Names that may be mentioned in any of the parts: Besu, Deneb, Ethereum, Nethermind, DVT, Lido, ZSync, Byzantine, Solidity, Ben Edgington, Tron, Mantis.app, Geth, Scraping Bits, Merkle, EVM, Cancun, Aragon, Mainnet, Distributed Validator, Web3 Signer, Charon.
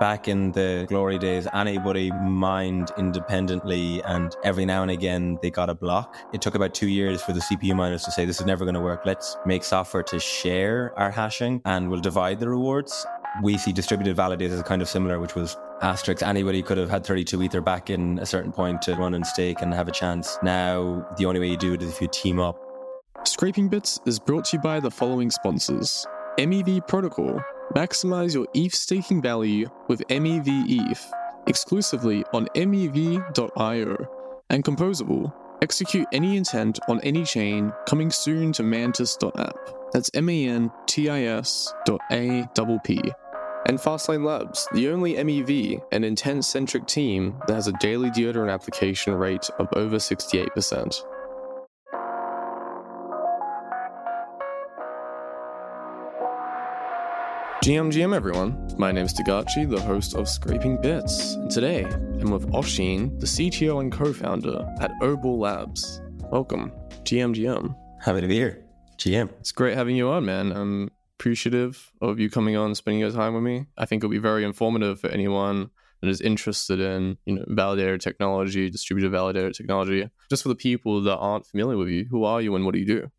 back in the glory days, anybody mined independently, and every now and again they got a block. It took about 2 years for the CPU miners to say, this is never going to work. Let's make software to share our hashing and we'll divide the rewards. We see distributed validators as kind of similar, which was Asterisk. Anybody could have had 32 Ether back in a certain point to run and stake and have a chance. Now, the only way you do it is if you team up. Scraping Bits is brought to you by the following sponsors. MEV Protocol. Maximize your ETH staking value with MEV ETH, exclusively on MEV.io. And Composable. Execute any intent on any chain, coming soon to Mantis.app. That's Mantis.app. And Fastlane Labs, the only MEV and intent-centric team that has a daily deodorant application rate of over 68%. GM everyone, my name's DeGatchi, the host of Scraping Bits, and today I'm with Oisín, the CTO and co-founder at Obol Labs. Welcome, GM. Happy to be here, GM. It's great having you on, man. I'm appreciative of you coming on and spending your time with me. I think it'll be very informative for anyone that is interested in, validator technology, distributed validator technology. Just for the people that aren't familiar with you, who are you and what do you do?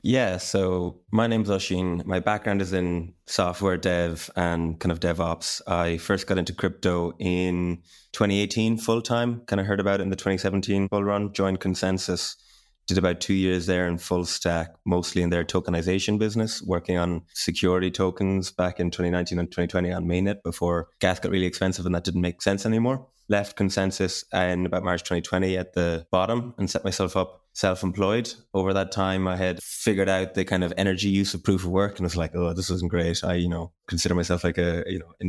Yeah, so my name's Oisín. My background is in software dev and kind of DevOps. I first got into crypto in 2018 full-time, kind of heard about it in the 2017 bull run, joined ConsenSys, did about 2 years there in full stack, mostly in their tokenization business, working on security tokens back in 2019 and 2020 on Mainnet before gas got really expensive and that didn't make sense anymore. Left ConsenSys in about March 2020 at the bottom and set myself up self-employed. Over that time, I had figured out the kind of energy use of proof of work and was like, oh, this isn't great. I, consider myself like a,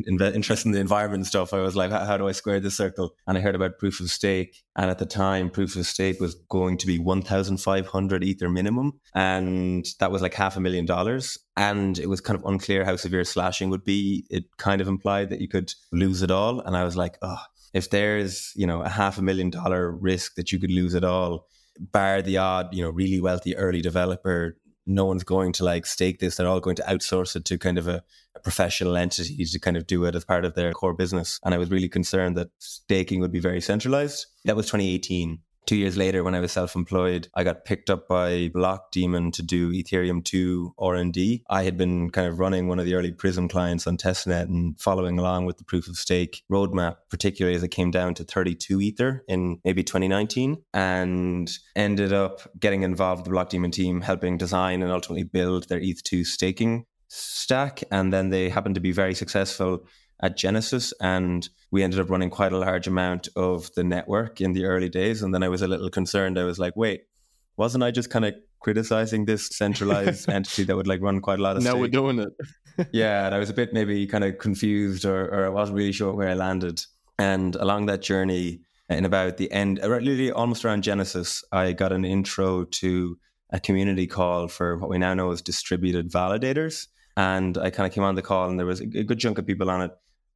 interest in the environment and stuff. I was like, how do I square this circle? And I heard about proof of stake. And at the time, proof of stake was going to be 1,500 Ether minimum. And that was like $500,000. And it was kind of unclear how severe slashing would be. It kind of implied that you could lose it all. And I was like, oh, if there's, a $500,000 risk that you could lose it all, bar the odd, really wealthy early developer, no one's going to stake this. They're all going to outsource it to kind of a professional entity to kind of do it as part of their core business. And I was really concerned that staking would be very centralized. That was 2018. 2 years later, when I was self-employed, I got picked up by Block Daemon to do Ethereum 2 R&D. I had been kind of running one of the early Prism clients on Testnet and following along with the proof of stake roadmap, particularly as it came down to 32 Ether in maybe 2019, and ended up getting involved with the Block Daemon team, helping design and ultimately build their ETH 2 staking stack. And then they happened to be very successful at Genesis, and we ended up running quite a large amount of the network in the early days. And then I was a little concerned. I was like, wait, wasn't I just kind of criticizing this centralized entity that would run quite a lot of stake? Now we're doing it. Yeah, and I was a bit maybe kind of confused, or I wasn't really sure where I landed. And along that journey, in about the end, really almost around Genesis, I got an intro to a community call for what we now know as distributed validators. And I kind of came on the call and there was a good chunk of people on it.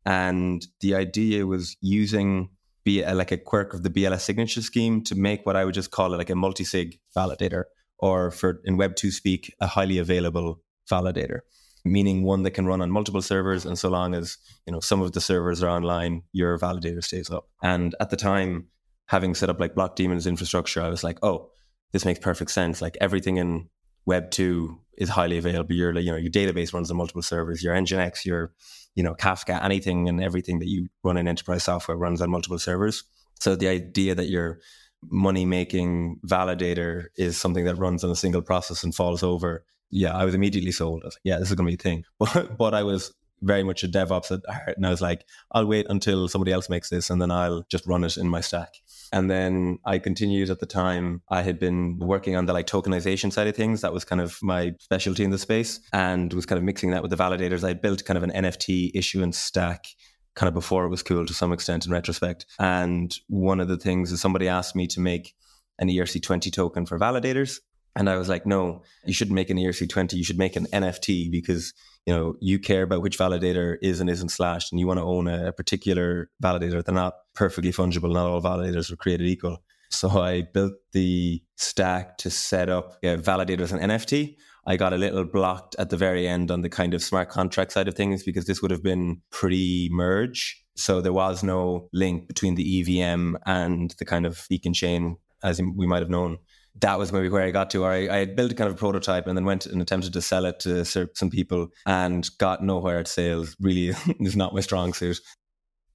And the idea was using a quirk of the BLS signature scheme to make what I would just call a multi-sig validator, or for in Web2 speak, a highly available validator, meaning one that can run on multiple servers. And so long as, some of the servers are online, your validator stays up. And at the time, having set up Block Daemon's infrastructure, I was like, oh, this makes perfect sense. Everything in Web2 is highly available. Your database runs on multiple servers, your Nginx, your Kafka, anything and everything that you run in enterprise software runs on multiple servers. So the idea that your money-making validator is something that runs on a single process and falls over, yeah, I was immediately sold. I was like, yeah, this is going to be a thing. But I was very much a DevOps at heart, and I was like, I'll wait until somebody else makes this, and then I'll just run it in my stack. And then I continued. At the time, I had been working on the tokenization side of things. That was kind of my specialty in the space, and was kind of mixing that with the validators. I built kind of an NFT issuance stack kind of before it was cool to some extent in retrospect. And one of the things is somebody asked me to make an ERC20 token for validators. And I was like, no, you shouldn't make an ERC20. You should make an NFT, because you care about which validator is and isn't slashed, and you want to own a particular validator. They're not perfectly fungible. Not all validators are created equal. So I built the stack to set up validators and NFT. I got a little blocked at the very end on the kind of smart contract side of things, because this would have been pre-merge. So there was no link between the EVM and the kind of beacon chain, as we might have known. That was maybe where I got to. I had built a kind of prototype and then went and attempted to sell it to some people and got nowhere at sales. Really is not my strong suit.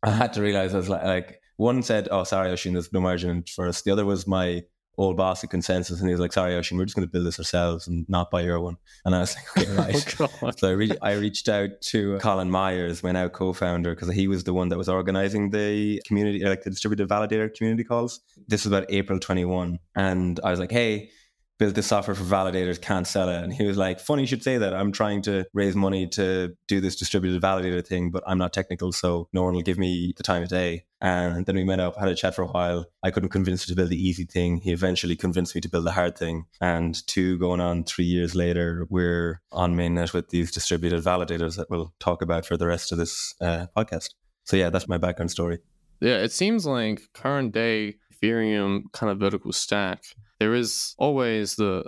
I had to realize, I was like one said, "Oh, sorry, Oisín, there's no margin for us." The other was my old boss at ConsenSys, and he was like, "Sorry, Oisín, we're just going to build this ourselves and not buy your one." And I was like, "Okay, right." Oh, so I reached out to Colin Myers, my now co-founder, because he was the one that was organizing the community, like the distributed validator community calls. This was about April 21. And I was like, "Hey, built this software for validators, can't sell it." And he was like, "Funny you should say that. I'm trying to raise money to do this distributed validator thing, but I'm not technical, so no one will give me the time of day." And then we met up, had a chat for a while. I couldn't convince him to build the easy thing. He eventually convinced me to build the hard thing. And going on 3 years later, we're on Mainnet with these distributed validators that we'll talk about for the rest of this podcast. So yeah, that's my background story. Yeah, it seems like current day Ethereum kind of vertical stack, there is always the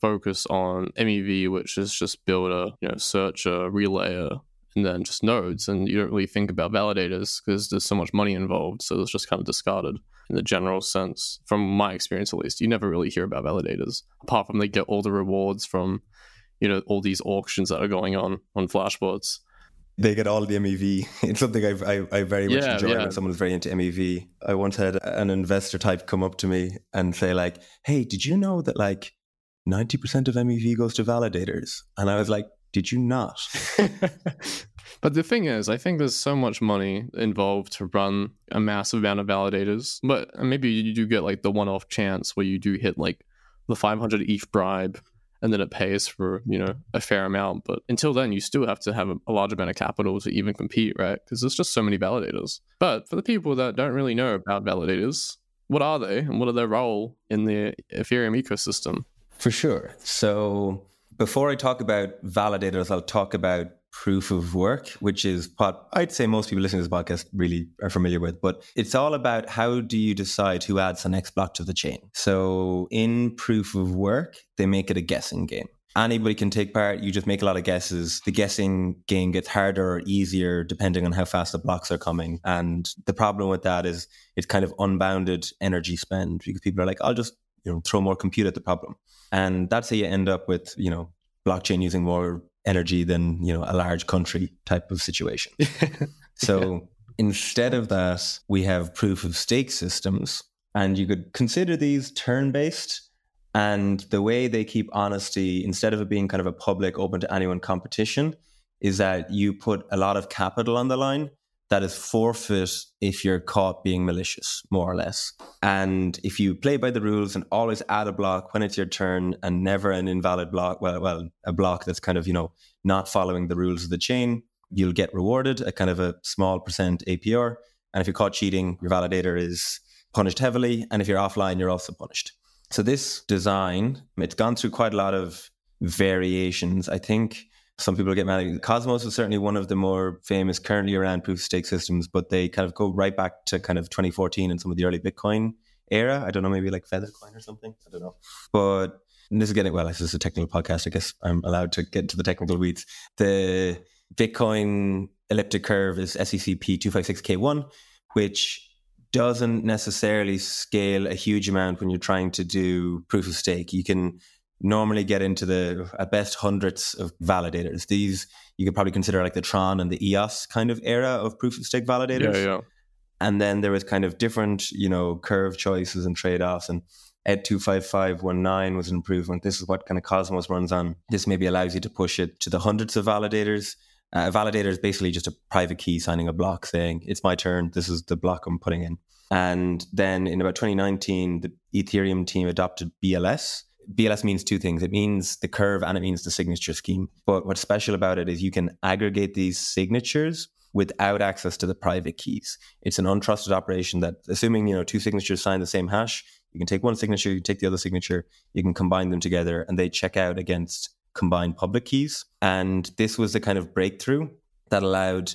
focus on MEV, which is just builder, searcher, relayer, and then just nodes. And you don't really think about validators because there's so much money involved. So it's just kind of discarded in the general sense. From my experience, at least, you never really hear about validators, apart from they get all the rewards from, all these auctions that are going on Flashbots. They get all the MEV. It's something I very much enjoy when someone's very into MEV. I once had an investor type come up to me and say like, "Hey, did you know that 90% of MEV goes to validators?" And I was like, "Did you not?" But the thing is, I think there's so much money involved to run a massive amount of validators. But maybe you do get the one-off chance where you do hit the 500 ETH bribe. And then it pays for, a fair amount. But until then, you still have to have a large amount of capital to even compete, right? Because there's just so many validators. But for the people that don't really know about validators, what are they and what are their role in the Ethereum ecosystem? For sure. So before I talk about validators, I'll talk about proof of work, which is what I'd say most people listening to this podcast really are familiar with. But it's all about how do you decide who adds the next block to the chain. So in proof of work, they make it a guessing game. Anybody can take part. You just make a lot of guesses. The guessing game gets harder or easier depending on how fast the blocks are coming. And the problem with that is it's kind of unbounded energy spend because people are like, "I'll just throw more compute at the problem." And that's how you end up with, blockchain using more energy than a large country type of situation. So instead of that, we have proof of stake systems, and you could consider these turn-based. And the way they keep honesty, instead of it being kind of a public, open to anyone competition, is that you put a lot of capital on the line that is forfeit if you're caught being malicious, more or less. And if you play by the rules and always add a block when it's your turn and never an invalid block, a block that's kind of, not following the rules of the chain, you'll get rewarded at kind of a small percent APR. And if you're caught cheating, your validator is punished heavily. And if you're offline, you're also punished. So this design, it's gone through quite a lot of variations. I think some people get mad. Cosmos is certainly one of the more famous currently around proof-of-stake systems, but they kind of go right back to kind of 2014 and some of the early Bitcoin era. I don't know, maybe Feathercoin or something. I don't know. But this is a technical podcast. I guess I'm allowed to get into the technical weeds. The Bitcoin elliptic curve is SECP256K1, which doesn't necessarily scale a huge amount when you're trying to do proof-of-stake. You can normally get into the, at best, hundreds of validators. These you could probably consider the Tron and the EOS kind of era of proof-of-stake validators. Yeah. And then there was kind of different, curve choices and trade-offs. And ED 25519 was an improvement. This is what kind of Cosmos runs on. This maybe allows you to push it to the hundreds of validators. A validator is basically just a private key signing a block saying, "It's my turn. This is the block I'm putting in." And then in about 2019, the Ethereum team adopted BLS. BLS means two things. It means the curve and it means the signature scheme. But what's special about it is you can aggregate these signatures without access to the private keys. It's an untrusted operation that, assuming, two signatures sign the same hash, you can take one signature, you take the other signature, you can combine them together, and they check out against combined public keys. And this was the kind of breakthrough that allowed,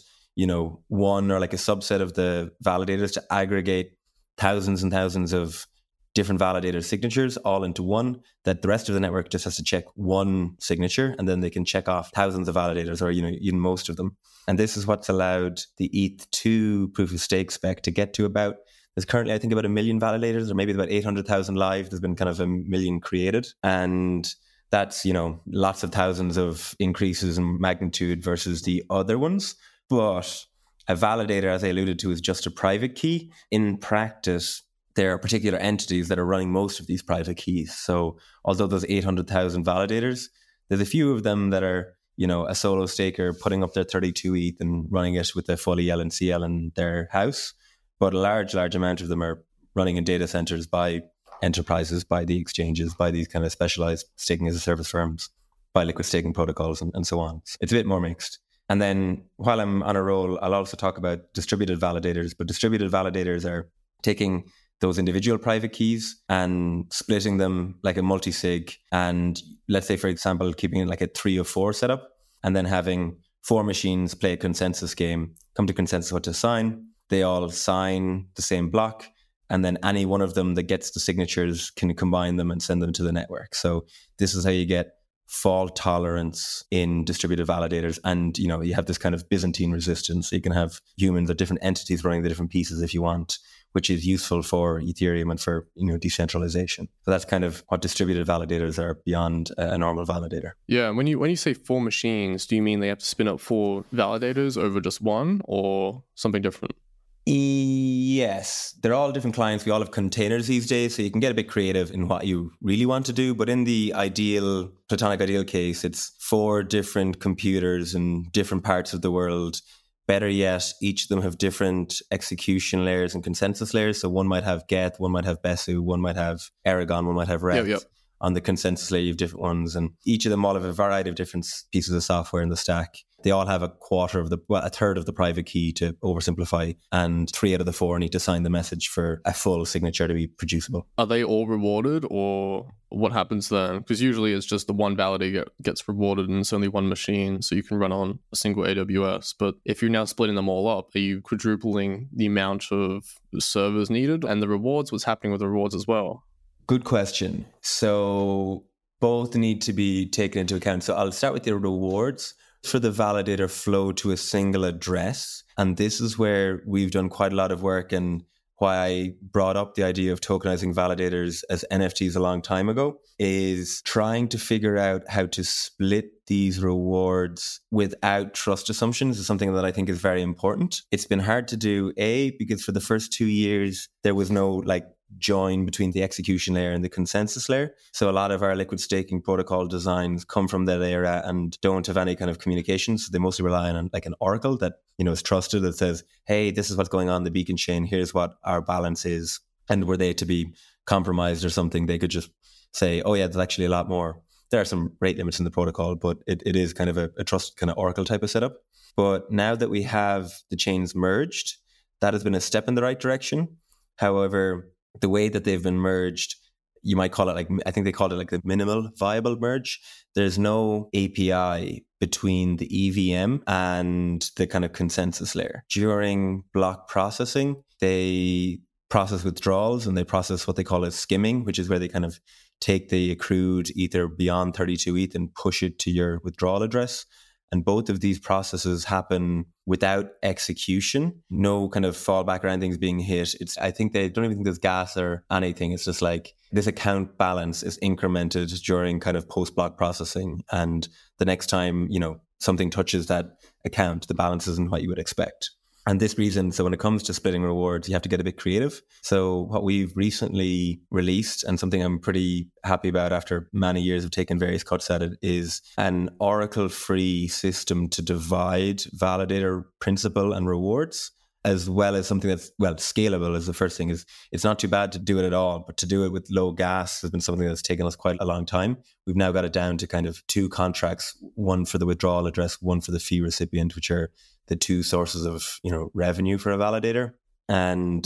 one or a subset of the validators to aggregate thousands and thousands of different validator signatures all into one, that the rest of the network just has to check one signature, and then they can check off thousands of validators, or, you know, even most of them. And this is what's allowed the ETH2 proof of stake spec to get to about, there's currently, I think, about 1 million validators, or maybe about 800,000 live. There's been kind of 1 million created. And that's, you know, lots of thousands of increases in magnitude versus the other ones. But a validator, as I alluded to, is just a private key. In practice, there are particular entities that are running most of these private keys. So although there's 800,000 validators, there's a few of them that are, you know, a solo staker putting up their 32 ETH and running it with their fully LNCL in their house. But a large amount of them are running in data centers by enterprises, by the exchanges, by these kind of specialized staking as a service firms, by liquid staking protocols, and so on. So it's a bit more mixed. And then while I'm on a roll, I'll also talk about distributed validators. But distributed validators are taking those individual private keys and splitting them like a multi-sig, and let's say, for example, keeping it like a 3 or 4 setup, and then having 4 machines play a ConsenSys game, come to ConsenSys what to sign. They all sign the same block, and then any one of them that gets the signatures can combine them and send them to the network. So this is how you get fault tolerance in distributed validators. And, you know, you have this kind of Byzantine resistance. So you can have humans or different entities running the different pieces if you want, which is useful for Ethereum and for, you know, decentralization. So that's kind of what distributed validators are beyond a normal validator. Yeah. And when you say 4 machines, do you mean they have to spin up 4 validators over just one, or something different? Yes. They're all different clients. We all have containers these days, so you can get a bit creative in what you really want to do. But in the ideal, platonic ideal case, it's 4 different computers in different parts of the world. Better yet, each of them have different execution layers and consensus layers. So one might have Geth, one might have Besu, one might have Aragon, one might have Rekt. Yep. On the consensus layer, you have different ones. And each of them all have a variety of different pieces of software in the stack. They all have a third of the private key, to oversimplify, and 3 out of the 4 need to sign the message for a full signature to be producible. Are they all rewarded, or what happens then? Because usually it's just the one validator gets rewarded, and it's only one machine, so you can run on a single AWS. But if you're now splitting them all up, are you quadrupling the amount of servers needed? And the rewards, what's happening with the rewards as well? Good question. So both need to be taken into account. So I'll start with the rewards. For the validator flow to a single address. And this is where we've done quite a lot of work, and why I brought up the idea of tokenizing validators as NFTs a long time ago, is trying to figure out how to split these rewards without trust assumptions is something that I think is very important. It's been hard to do, A, because for the first 2 years, there was no join between the execution layer and the consensus layer. So a lot of our liquid staking protocol designs come from that era and don't have any kind of communication. So they mostly rely on an oracle that, you know, is trusted, that says, hey, this is what's going on in the beacon chain. Here's what our balance is. And were they to be compromised or something, they could just say, oh yeah, there's actually a lot more. There are some rate limits in the protocol, but it is kind of a trusted kind of oracle type of setup. But now that we have the chains merged, that has been a step in the right direction. However, the way that they've been merged, you might call it I think they called it the minimal viable merge. There's no API between the EVM and the kind of consensus layer. During block processing, they process withdrawals and they process what they call as skimming, which is where they kind of take the accrued ether beyond 32 ETH and push it to your withdrawal address. And both of these processes happen without execution, no kind of fallback or anything's being hit. I think they don't even think there's gas or anything. It's just this account balance is incremented during kind of post-block processing. And the next time, you know, something touches that account, the balance isn't what you would expect. And this reason, so when it comes to splitting rewards, you have to get a bit creative. So what we've recently released, and something I'm pretty happy about after many years of taking various cuts at it, is an oracle-free system to divide validator principal and rewards, as well as something that's, scalable is the first thing. Is it's not too bad to do it at all, but to do it with low gas has been something that's taken us quite a long time. We've now got it down to kind of 2 contracts, one for the withdrawal address, one for the fee recipient, which are the 2 sources of, you know, revenue for a validator. And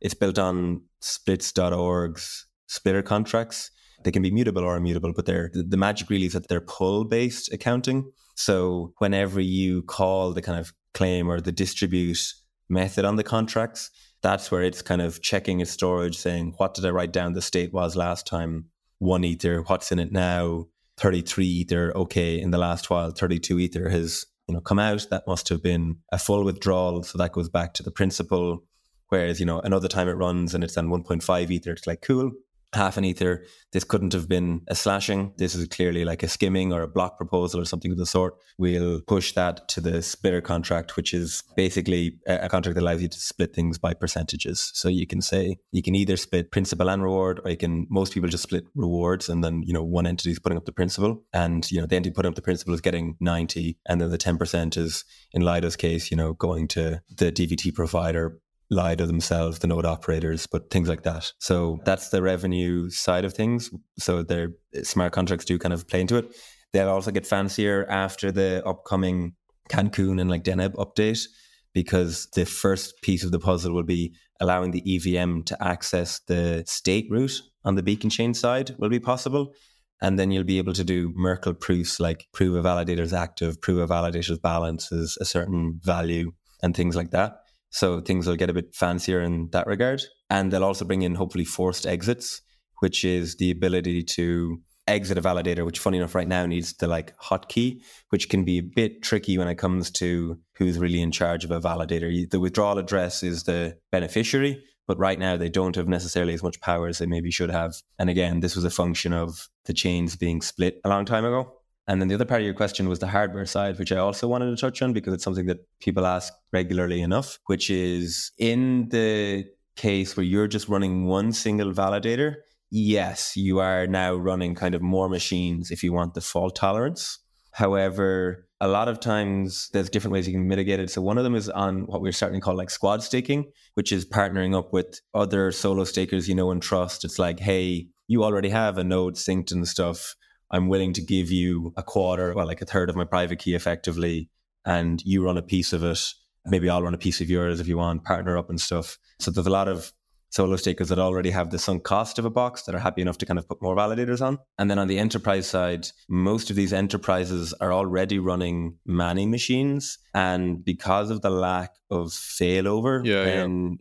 It's built on splits.org's splitter contracts. They can be mutable or immutable, but the magic really is that they're pull-based accounting. So whenever you call the kind of claim or the distribute method on the contracts, That's where it's kind of checking its storage, saying, what did I write down the state was last time? 1 Ether, what's in it now? 33 Ether, okay, in the last while, 32 Ether has come out. That must have been a full withdrawal. So that goes back to the principle. Whereas, another time it runs and it's on 1.5 Ether, it's like, cool, half an Ether. This couldn't have been a slashing. This is clearly like a skimming or a block proposal or something of the sort. We'll push that to the splitter contract, which is basically a contract that allows you to split things by percentages. So you can say, you can either split principal and reward, or you can, most people just split rewards, and then, one entity is putting up the principal, and, the entity putting up the principal is getting 90, and then the 10% is, in Lido's case, going to the DVT provider, Lido themselves, the node operators, but things like that. So that's the revenue side of things. So their smart contracts do kind of play into it. They'll also get fancier after the upcoming Cancun and Deneb update, because the first piece of the puzzle will be allowing the EVM to access the state route on the beacon chain side will be possible. And then you'll be able to do Merkle proofs, like prove a validator's active, prove a validator's balance is a certain value and things like that. So things will get a bit fancier in that regard. And they'll also bring in hopefully forced exits, which is the ability to exit a validator, which funny enough right now needs the hotkey, which can be a bit tricky when it comes to who's really in charge of a validator. The withdrawal address is the beneficiary, but right now they don't have necessarily as much power as they maybe should have. And again, this was a function of the chains being split a long time ago. And then the other part of your question was the hardware side, which I also wanted to touch on because it's something that people ask regularly enough, which is in the case where you're just running one single validator, yes, you are now running kind of more machines if you want the fault tolerance. However, a lot of times there's different ways you can mitigate it. So one of them is on what we're starting to call squad staking, which is partnering up with other solo stakers you know and trust. It's like, hey, you already have a node synced and stuff. I'm willing to give you a third of my private key effectively, and you run a piece of it. Maybe I'll run a piece of yours if you want, partner up and stuff. So there's a lot of solo stakers that already have the sunk cost of a box that are happy enough to kind of put more validators on. And then on the enterprise side, most of these enterprises are already running many machines. And because of the lack of failover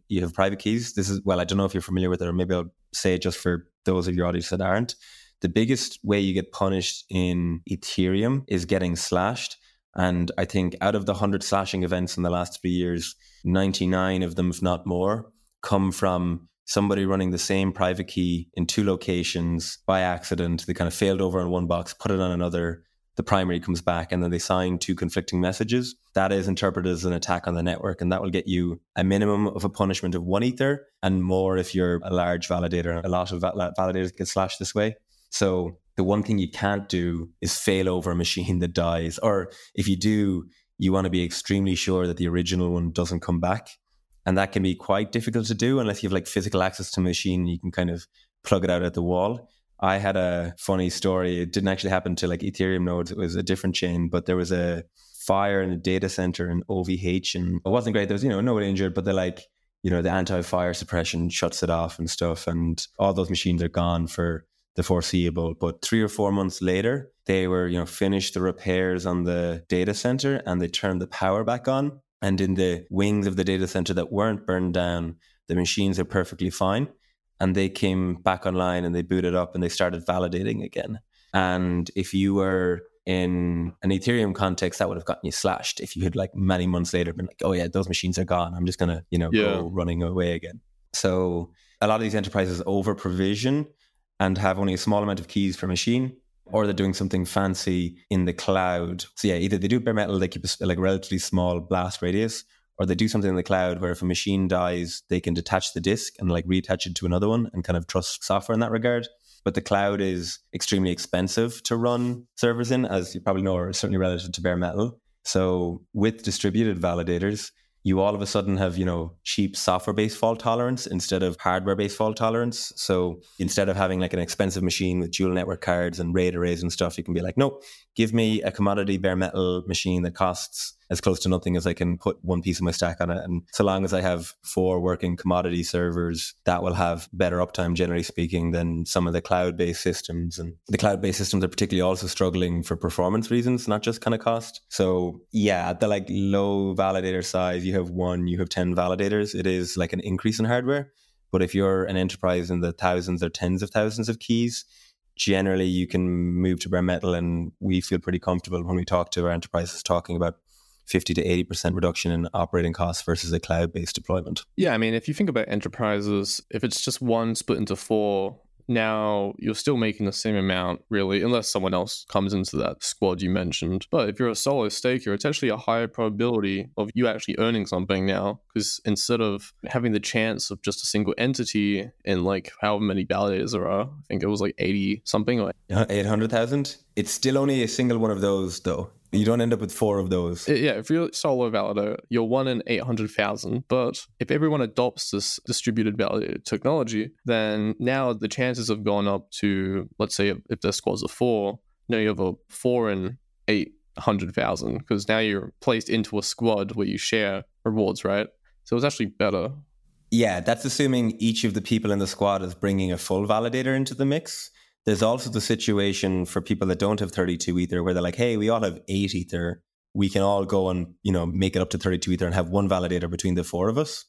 you have private keys, this is, I don't know if you're familiar with it, or maybe I'll say it just for those of your audience that aren't. The biggest way you get punished in Ethereum is getting slashed. And I think out of the 100 slashing events in the last 3 years, 99 of them, if not more, come from somebody running the same private key in two locations by accident. They kind of failed over on one box, put it on another, the primary comes back, and then they sign two conflicting messages. That is interpreted as an attack on the network, and that will get you a minimum of a punishment of 1 Ether and more if you're a large validator. A lot of validators get slashed this way. So the one thing you can't do is fail over a machine that dies. Or if you do, you want to be extremely sure that the original one doesn't come back. And that can be quite difficult to do unless you have physical access to a machine and you can kind of plug it out at the wall. I had a funny story. It didn't actually happen to Ethereum nodes. It was a different chain, but there was a fire in a data center in OVH, and it wasn't great. There was, nobody injured, but they're the anti-fire suppression shuts it off and stuff. And all those machines are gone for the foreseeable, but 3 or 4 months later, they were, finished the repairs on the data center and they turned the power back on. And in the wings of the data center that weren't burned down, the machines are perfectly fine. And they came back online and they booted up and they started validating again. And if you were in an Ethereum context, that would have gotten you slashed. If you had many months later been those machines are gone. I'm just going to, go running away again. So a lot of these enterprises over provision and have only a small amount of keys per machine, or they're doing something fancy in the cloud. So either they do bare metal, they keep a relatively small blast radius, or they do something in the cloud where if a machine dies, they can detach the disk and reattach it to another one and kind of trust software in that regard. But the cloud is extremely expensive to run servers in, as you probably know, or certainly relative to bare metal. So with distributed validators, you all of a sudden have, cheap software-based fault tolerance instead of hardware-based fault tolerance. So instead of having an expensive machine with dual network cards and RAID arrays and stuff, you can be nope, give me a commodity bare metal machine that costs as close to nothing as I can put one piece of my stack on it. And so long as I have 4 working commodity servers, that will have better uptime, generally speaking, than some of the cloud-based systems. And the cloud-based systems are particularly also struggling for performance reasons, not just kind of cost. So at the low validator size, you you have one, you have 10 validators, it is like an increase in hardware. But if you're an enterprise in the thousands or tens of thousands of keys, generally you can move to bare metal, and we feel pretty comfortable when we talk to our enterprises talking about 50 to 80% reduction in operating costs versus a cloud-based deployment. Yeah, I mean, if you think about enterprises, if it's just one split into four, now you're still making the same amount, really, unless someone else comes into that squad you mentioned. But if you're a solo staker, it's actually a higher probability of you actually earning something now, because instead of having the chance of just a single entity and like however many validators there are, I think it was like 80 something or 800,000. It's still only a single one of those, though. You don't end up with four of those. Yeah, if you're solo validator, you're one in 800,000. But if everyone adopts this distributed validator technology, then now the chances have gone up to, let's say, if the squads are four, now you have a 4 in 800,000, because now you're placed into a squad where you share rewards, right? So it's actually better. Yeah, that's assuming each of the people in the squad is bringing a full validator into the mix. There's also the situation for people that don't have 32 Ether where they're like, hey, we all have 8 Ether. We can all go and, you know, make it up to 32 Ether and have one validator between the four of us.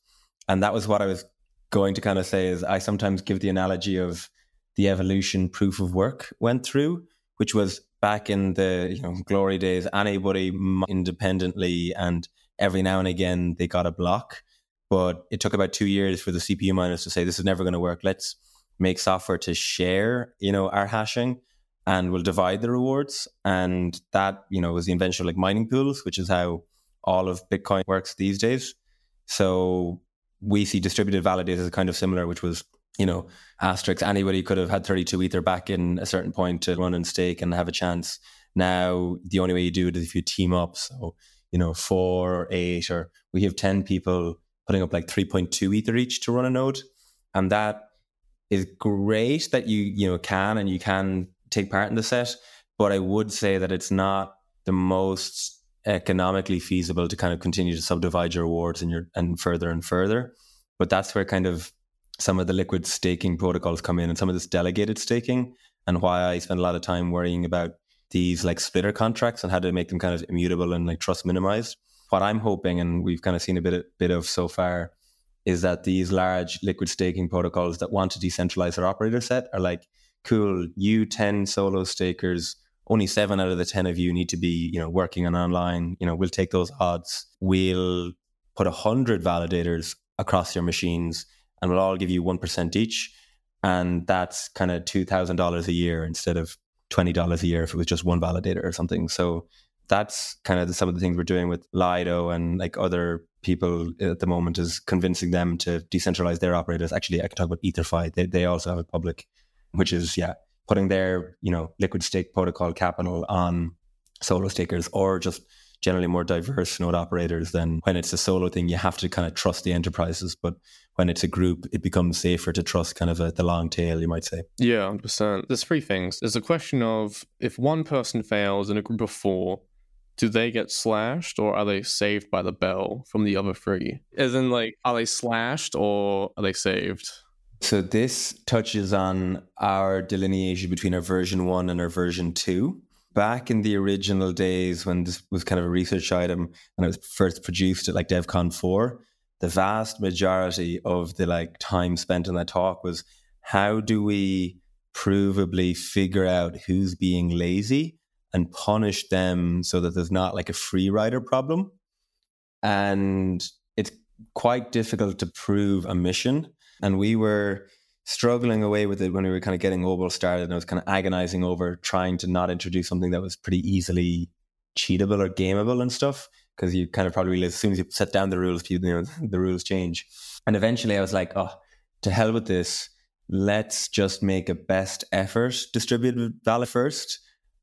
And that was what I was going to kind of say is I sometimes give the analogy of the evolution proof of work went through, which was back in the glory days, anybody independently, and every now and again they got a block. But it took about 2 years for the CPU miners to say, this is never going to work. Let's make software to share, our hashing, and we'll divide the rewards. And that, was the invention of like mining pools, which is how all of Bitcoin works these days. So we see distributed validators as kind of similar, which was, asterisk, anybody could have had 32 Ether back in a certain point to run and stake and have a chance. Now, the only way you do it is if you team up. So, 4 or 8, or we have 10 people putting up like 3.2 Ether each to run a node. And that is great that you can take part in the set, but I would say that it's not the most economically feasible to kind of continue to subdivide your rewards and further. But that's where kind of some of the liquid staking protocols come in and some of this delegated staking, and why I spend a lot of time worrying about these like splitter contracts and how to make them kind of immutable and like trust minimized. What I'm hoping, and we've kind of seen a bit of so far, is that these large liquid staking protocols that want to decentralize their operator set are like, cool, you 10 solo stakers, only 7 out of the 10 of you need to be, working on online. We'll take those odds. We'll put 100 validators across your machines and we'll all give you 1% each. And that's kind of $2,000 a year instead of $20 a year if it was just one validator or something. So that's kind of some of the things we're doing with Lido and like other people at the moment, is convincing them to decentralize their operators. Actually, I can talk about EtherFi. They also have a public, which is, putting their, liquid stake protocol capital on solo stakers, or just generally more diverse node operators. Than when it's a solo thing, you have to kind of trust the enterprises. But when it's a group, it becomes safer to trust kind of the long tail, you might say. Yeah, 100%. There's three things. There's a question of if one person fails in a group of four, do they get slashed or are they saved by the bell from the other three? As in, like, are they slashed or are they saved? So this touches on our delineation between our version 1 and our version 2. Back in the original days when this was kind of a research item and it was first produced at like DevCon 4, the vast majority of the like time spent on that talk was, how do we provably figure out who's being lazy and punish them so that there's not like a free rider problem? And it's quite difficult to prove a mission. And we were struggling away with it when we were kind of getting Obol started, and I was kind of agonizing over trying to not introduce something that was pretty easily cheatable or gameable and stuff, because you kind of probably realize as soon as you set down the rules, the rules change. And eventually I was like, oh, to hell with this. Let's just make a best effort distributed ballot first,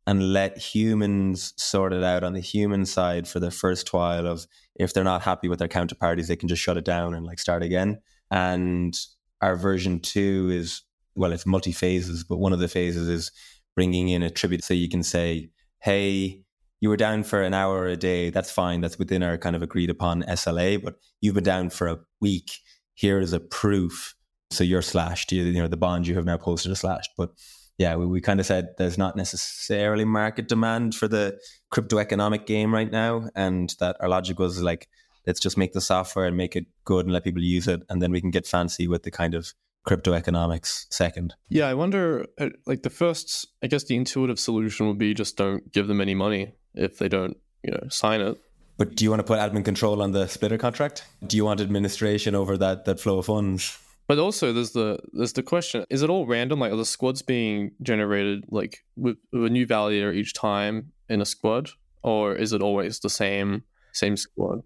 and let humans sort it out on the human side for the first trial of, if they're not happy with their counterparties, they can just shut it down and like start again. And our version 2 is, well, it's multi-phases, but one of the phases is bringing in a tribute. So you can say, hey, you were down for an hour a day. That's fine. That's within our kind of agreed upon SLA, but you've been down for a week. Here is a proof. So you're slashed. The bond you have now posted is slashed. But yeah, we kind of said there's not necessarily market demand for the crypto economic game right now. And that our logic was like, let's just make the software and make it good and let people use it, and then we can get fancy with the kind of crypto economics second. Yeah, I wonder, like, the first, I guess the intuitive solution would be just don't give them any money if they don't, you know, sign it. But do you want to put admin control on the splitter contract? Do you want administration over that flow of funds? But also there's the question, is it all random? Like, are the squads being generated like with a new validator each time in a squad, or is it always the same squad?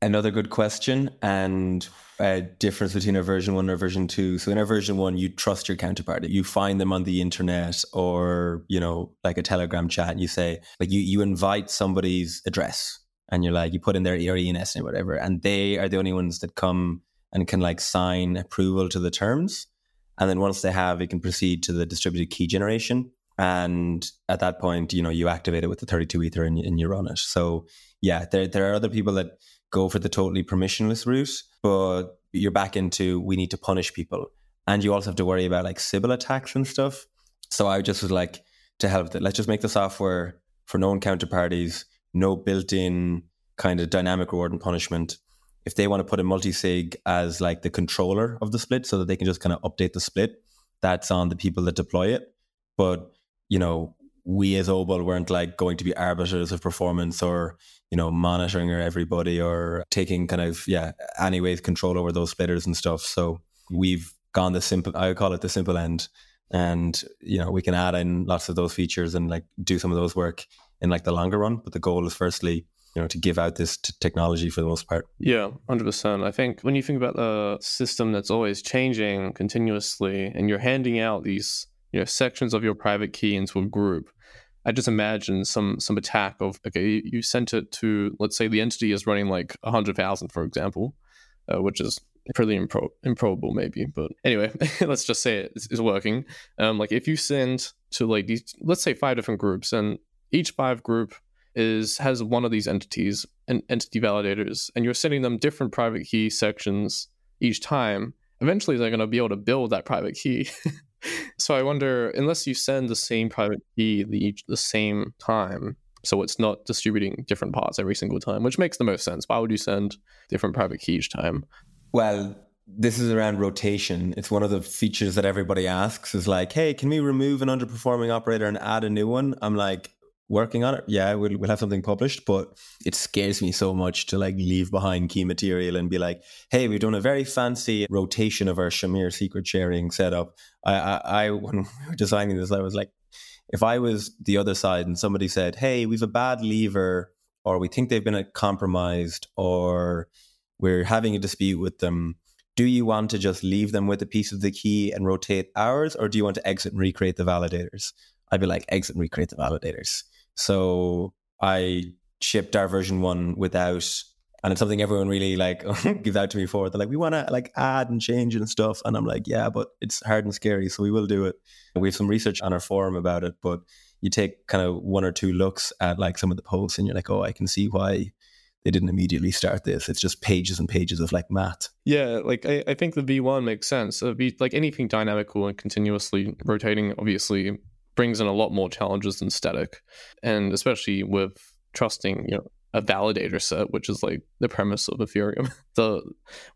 Another good question, and a difference between our version 1 and our version 2. So in our version 1, you trust your counterparty. You find them on the internet or, you know, like a Telegram chat, and you say, like, you invite somebody's address and you're like, you put in their ERC20 or whatever, and they are the only ones that come and can like sign approval to the terms. And then once they have, it can proceed to the distributed key generation. And at that point, you know, you activate it with the 32 Ether and you run it. So yeah, there are other people that go for the totally permissionless route, but you're back into, we need to punish people. And you also have to worry about like Sybil attacks and stuff. So I just was like, to help that, let's just make the software for known counterparties, no built-in kind of dynamic reward and punishment. If they want to put a multi-sig as like the controller of the split so that they can just kind of update the split, that's on the people that deploy it. But, you know, we as Obol weren't like going to be arbiters of performance or, you know, monitoring or everybody or taking kind of, anyways, control over those splitters and stuff. So we've gone the simple, I call it the simple end. And, you know, we can add in lots of those features and like do some of those work in like the longer run. But the goal is firstly, you know, to give out this technology for the most part. Yeah, 100%. I think when you think about the system that's always changing continuously and you're handing out these, you know, sections of your private key into a group, I just imagine some attack of, okay, you sent it to, let's say the entity is running like 100,000, for example, which is pretty improbable maybe. But anyway, let's just say it is working. Like if you send to like these, let's say 5 different groups, and each 5 group has one of these entities and entity validators, and you're sending them different private key sections each time, eventually they're going to be able to build that private key. So I wonder, unless you send the same private key the same time, so it's not distributing different parts every single time, which makes the most sense. Why would you send different private key each time? Well, this is around rotation. It's one of the features that everybody asks is like, hey, can we remove an underperforming operator and add a new one? I'm like, working on it. Yeah, we'll have something published, but it scares me so much to like leave behind key material and be like, hey, we've done a very fancy rotation of our Shamir secret sharing setup. I when we were designing this, I was like, if I was the other side and somebody said, hey, we've a bad lever, or we think they've been compromised, or we're having a dispute with them, do you want to just leave them with a piece of the key and rotate ours, or do you want to exit and recreate the validators? I'd be like, exit and recreate the validators. So I shipped our version 1 without, and it's something everyone really like gives out to me for. They're like, we want to like add and change and stuff. And I'm like, yeah, but it's hard and scary, so we will do it. And we have some research on our forum about it, but you take kind of 1 or 2 looks at like some of the posts and you're like, oh, I can see why they didn't immediately start this. It's just pages and pages of like math. Yeah, like I think the V1 makes sense. Like anything dynamical and continuously rotating, obviously, brings in a lot more challenges than static, and especially with trusting, you know, a validator set, which is like the premise of Ethereum,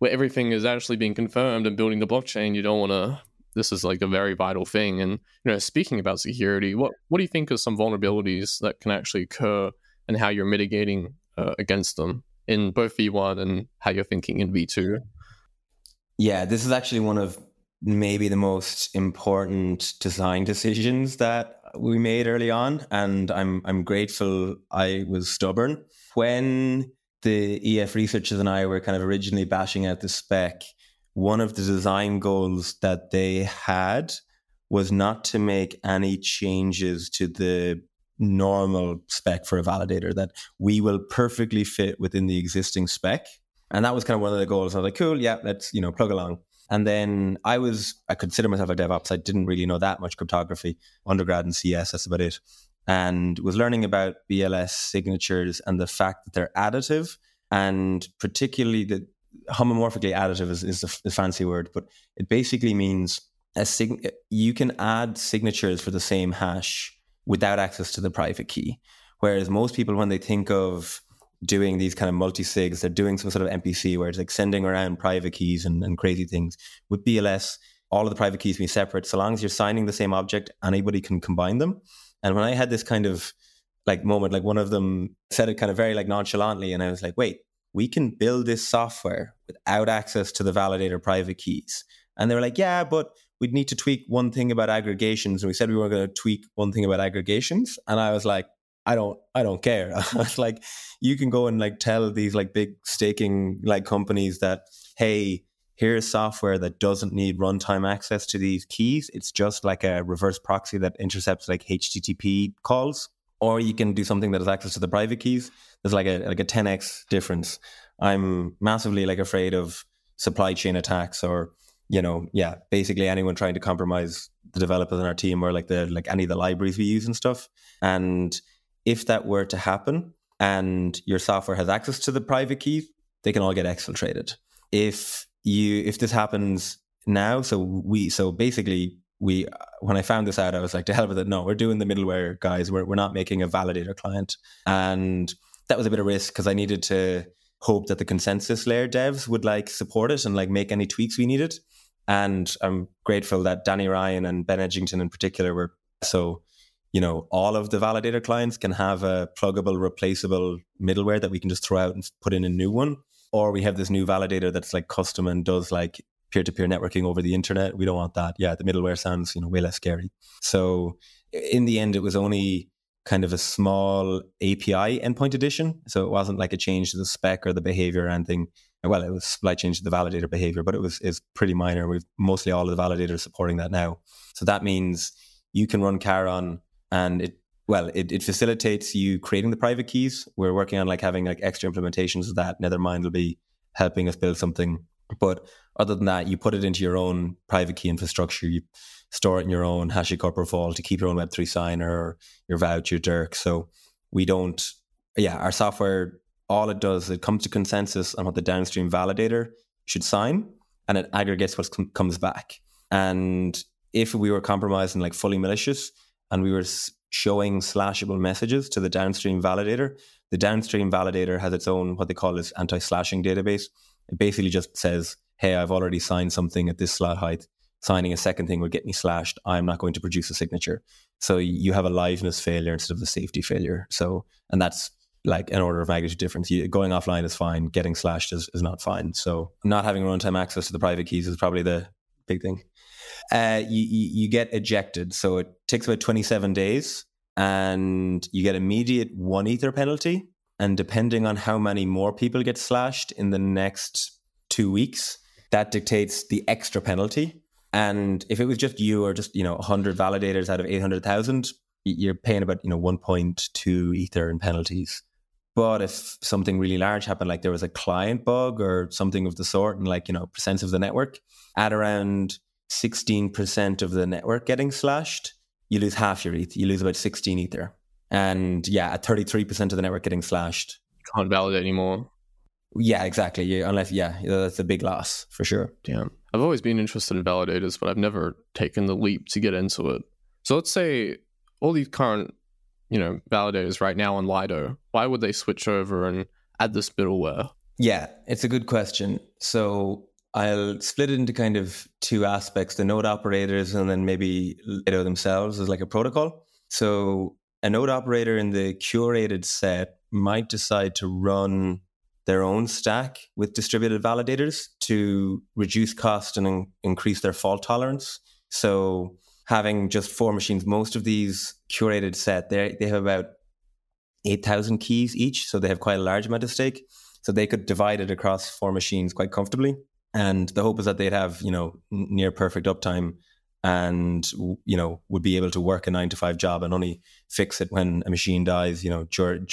where everything is actually being confirmed and building the blockchain. You don't want to. This is like a very vital thing. And, you know, speaking about security, what do you think are some vulnerabilities that can actually occur, and how you're mitigating against them in both V1 and how you're thinking in V2? Yeah, this is actually one of maybe the most important design decisions that we made early on. And I'm grateful I was stubborn. When the EF researchers and I were kind of originally bashing out the spec, one of the design goals that they had was not to make any changes to the normal spec for a validator, that we will perfectly fit within the existing spec. And that was kind of one of the goals. I was like, cool, yeah, let's, you know, plug along. And then I consider myself a DevOps. I didn't really know that much cryptography, undergrad and CS, that's about it. And was learning about BLS signatures and the fact that they're additive, and particularly the homomorphically additive is the fancy word, but it basically means you can add signatures for the same hash without access to the private key. Whereas most people, when they think of doing these kind of multi-sigs. They're doing some sort of MPC where it's like sending around private keys and crazy things. With BLS, all of the private keys can be separate. So long as you're signing the same object, anybody can combine them. And when I had this kind of like moment, like one of them said it kind of very like nonchalantly, and I was like, wait, we can build this software without access to the validator private keys. And they were like, yeah, but we'd need to tweak one thing about aggregations. And we said we weren't going to tweak one thing about aggregations. And I was like, I don't care. I was like, you can go and like tell these like big staking like companies that, hey, here's software that doesn't need runtime access to these keys. It's just like a reverse proxy that intercepts like HTTP calls. Or you can do something that has access to the private keys. There's like a 10x difference. I'm massively like afraid of supply chain attacks or, you know, yeah, basically anyone trying to compromise the developers in our team or like the like any of the libraries we use and stuff. And if that were to happen and your software has access to the private keys, they can all get exfiltrated. If this happens now, so basically when I found this out, I was like, to hell with it. No, we're doing the middleware, guys. We're not making a validator client. And that was a bit of risk because I needed to hope that the ConsenSys layer devs would like support it and like make any tweaks we needed. And I'm grateful that Danny Ryan and Ben Edgington in particular were so, you know, all of the validator clients can have a pluggable, replaceable middleware that we can just throw out and put in a new one. Or we have this new validator that's like custom and does like peer-to-peer networking over the internet. We don't want that. Yeah, the middleware sounds, you know, way less scary. So in the end, it was only kind of a small API endpoint addition. So it wasn't like a change to the spec or the behavior or anything. Well, it was a slight change to the validator behavior, but it's pretty minor. We've mostly all of the validators supporting that now. So that means you can run Charon and it facilitates you creating the private keys. We're working on like having like extra implementations of that. Nethermind will be helping us build something. But other than that, you put it into your own private key infrastructure. You store it in your own HashiCorp or Vault to keep your own Web3 signer or your Vouch, your Dirk. So we don't, yeah, our software, all it does, it comes to ConsenSys on what the downstream validator should sign and it aggregates what comes back. And if we were compromised and like fully malicious and we were showing slashable messages to the downstream validator, the downstream validator has its own, what they call this anti-slashing database. It basically just says, hey, I've already signed something at this slot height. Signing a second thing would get me slashed. I'm not going to produce a signature. So you have a liveness failure instead of a safety failure. So, and that's like an order of magnitude difference. Going offline is fine. Getting slashed is not fine. So not having runtime access to the private keys is probably the big thing. You get ejected. So it takes about 27 days and you get immediate 1 Ether penalty. And depending on how many more people get slashed in the next 2 weeks, that dictates the extra penalty. And if it was just you or just, you know, 100 validators out of 800,000, you're paying about, you know, 1.2 Ether in penalties. But if something really large happened, like there was a client bug or something of the sort, and like, you know, percents of the network, at around 16% of the network getting slashed, you lose half your ETH. You lose about 16 Ether. And yeah, at 33% of the network getting slashed, can't validate anymore. Yeah, exactly. That's a big loss for sure. Damn. I've always been interested in validators, but I've never taken the leap to get into it. So let's say all these current, you know, validators right now on Lido, why would they switch over and add this middleware? Yeah, it's a good question. So I'll split it into kind of two aspects, the node operators and then maybe Lido themselves as like a protocol. So a node operator in the curated set might decide to run their own stack with distributed validators to reduce cost and increase their fault tolerance. So having just 4 machines, most of these curated set, they have about 8,000 keys each. So they have quite a large amount of stake. So they could divide it across 4 machines quite comfortably. And the hope is that they'd have, you know, near perfect uptime and, you know, would be able to work a 9-to-5 job and only fix it when a machine dies, you know,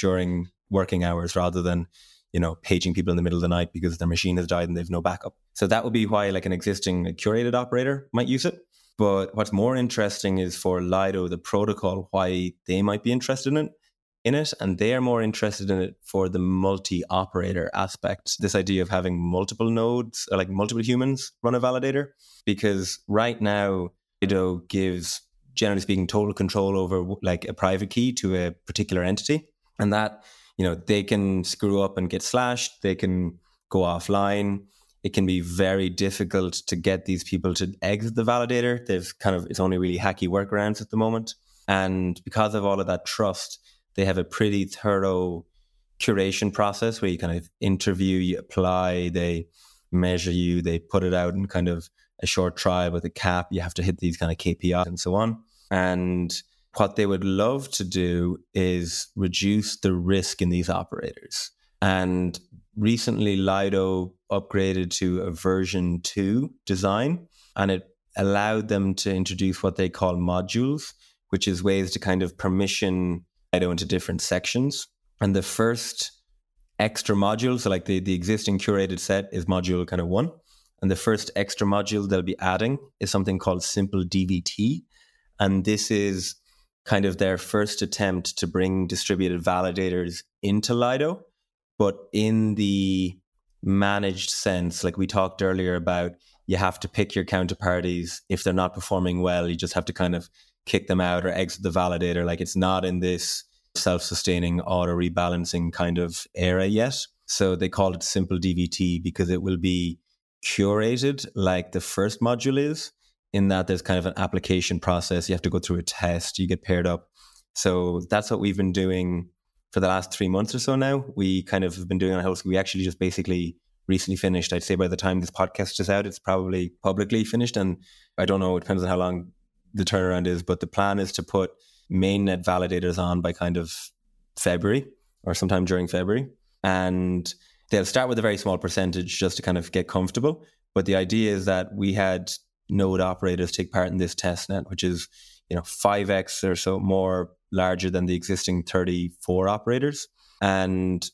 during working hours rather than, you know, paging people in the middle of the night because their machine has died and they've no backup. So that would be why like an existing curated operator might use it. But what's more interesting is for Lido, the protocol, why they might be interested in it. And they are more interested in it for the multi-operator aspect. This idea of having multiple nodes, or like multiple humans run a validator, because right now Lido gives, generally speaking, total control over like a private key to a particular entity. And that you know, they can screw up and get slashed. They can go offline. It can be very difficult to get these people to exit the validator. They've kind of, it's only really hacky workarounds at the moment. And because of all of that trust, they have a pretty thorough curation process where you kind of interview, you apply, they measure you, they put it out in kind of a short trial with a cap. You have to hit these kind of KPIs and so on. And what they would love to do is reduce the risk in these operators. And recently, Lido upgraded to a version 2 design, and it allowed them to introduce what they call modules, which is ways to kind of permission Lido into different sections. And the first extra module, so like the existing curated set is module kind of 1. And the first extra module they'll be adding is something called simple DVT. And this is kind of their first attempt to bring distributed validators into Lido, but in the managed sense. Like we talked earlier about, you have to pick your counterparties. If they're not performing well, you just have to kind of kick them out or exit the validator. Like it's not in this self-sustaining auto rebalancing kind of era yet. So they call it simple DVT because it will be curated like the first module is, in that there's kind of an application process. You have to go through a test, you get paired up. So that's what we've been doing for the last 3 months or so now. We kind of have been doing on Holsky. We actually just basically recently finished. I'd say by the time this podcast is out, it's probably publicly finished. And I don't know, it depends on how long the turnaround is, but the plan is to put mainnet validators on by kind of February or sometime during February. And they'll start with a very small percentage just to kind of get comfortable. But the idea is that we had node operators take part in this testnet, which is, you know, 5x or so more larger than the existing 34 operators. And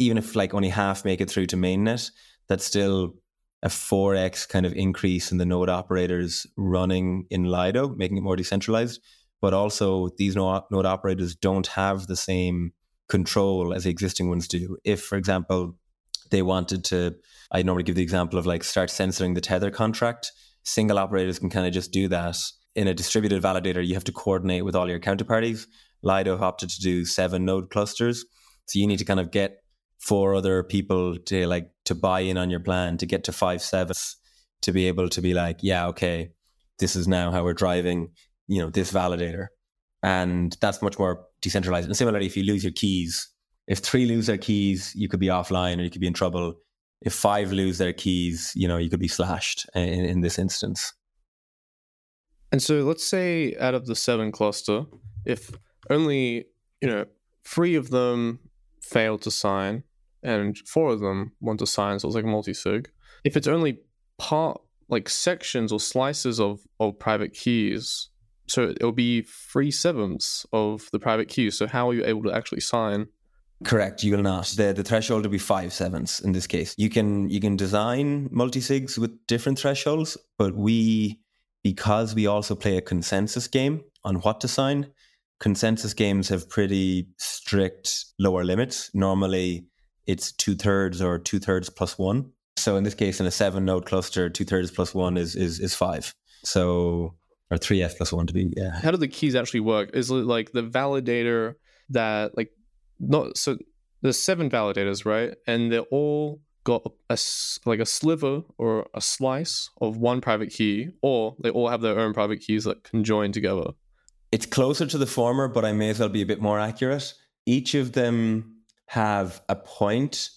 even if like only half make it through to mainnet, that's still a 4x kind of increase in the node operators running in Lido, making it more decentralized. But also these node operators don't have the same control as the existing ones do. If, for example, they wanted to, I normally give the example of like start censoring the Tether contract, single operators can kind of just do that. In a distributed validator, you have to coordinate with all your counterparties. Lido opted to do 7 node clusters. So you need to kind of get 4 other people to like to buy in on your plan to get to 5/7 to be able to be like, yeah, okay, this is now how we're driving, you know, this validator. And that's much more decentralized. And similarly, if you lose your keys, if 3 lose their keys, you could be offline or you could be in trouble. If 5 lose their keys, you know, you could be slashed in this instance. And so let's say out of the 7 cluster, if only, you know, 3 of them fail to sign and 4 of them want to sign, so it's like multi-sig. If it's only part, like sections or slices of private keys, so it'll be 3/7 of the private queue. So how are you able to actually sign? Correct. You will not. The threshold will be 5/7 in this case. You can design multi-sigs with different thresholds, but we, because we also play a consensus game on what to sign, consensus games have pretty strict lower limits. Normally it's 2/3 or 2/3 + 1. So in this case, in a 7 node cluster, 2/3 + 1 is 5. So, or 3F + 1 to be, yeah. How do the keys actually work? Is it like the validator that like, not, so there's 7 validators, right? And they're all got a sliver or a slice of one private key, or they all have their own private keys that can join together. It's closer to the former, but I may as well be a bit more accurate. Each of them have a point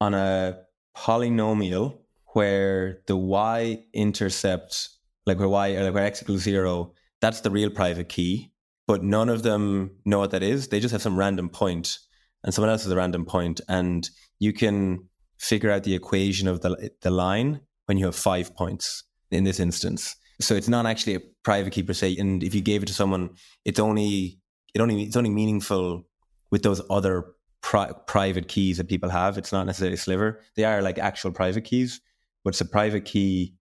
on a polynomial where the y-intercept, like where y, or like where x equals 0, that's the real private key. But none of them know what that is. They just have some random point, and someone else has a random point. And you can figure out the equation of the line when you have 5 points in this instance. So it's not actually a private key per se. And if you gave it to someone, it's only meaningful with those other private keys that people have. It's not necessarily a sliver. They are like actual private keys, but it's a private key.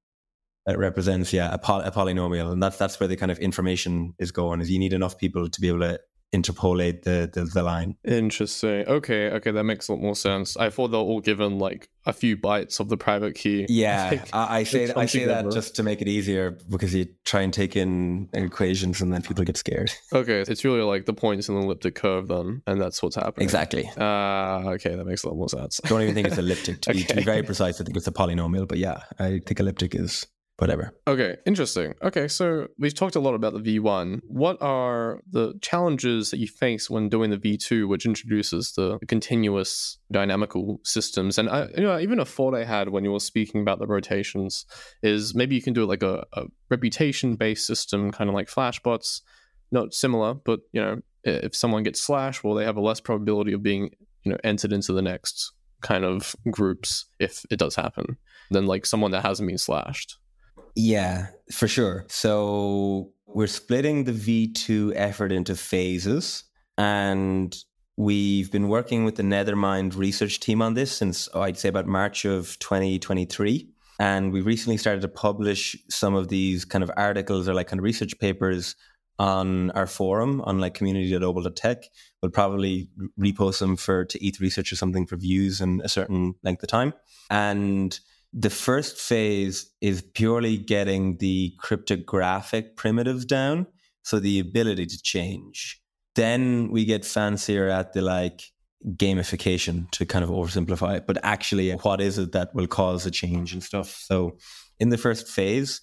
It represents, yeah, a polynomial. And that's where the kind of information is going, is you need enough people to be able to interpolate the line. Interesting. Okay, that makes a lot more sense. I thought they're all given like a few bytes of the private key. Yeah, like, I say that just to make it easier, because you try and take in equations and then people get scared. Okay, it's really like the points in the elliptic curve then, and that's what's happening. Exactly. Okay, that makes a lot more sense. Don't even think it's elliptic. To be very precise, I think it's a polynomial, but yeah, I think elliptic is... whatever. Okay, interesting. Okay, so we've talked a lot about the V1. What are the challenges that you face when doing the V2, which introduces the continuous dynamical systems? And even a thought I had when you were speaking about the rotations is maybe you can do like a reputation-based system, kind of like Flashbots. Not similar, but if someone gets slashed, well, they have a less probability of being entered into the next kind of groups if it does happen than like someone that hasn't been slashed. Yeah, for sure. So we're splitting the V2 effort into phases, and we've been working with the Nethermind research team on this since I'd say about March of 2023. And we recently started to publish some of these kind of articles or like kind of research papers on our forum on like community.obol.tech. We'll probably repost them to ETH Research or something for views in a certain length of time. And the first phase is purely getting the cryptographic primitives down, so the ability to change. Then we get fancier at the gamification, to kind of oversimplify it, but actually what is it that will cause a change and stuff. So in the first phase,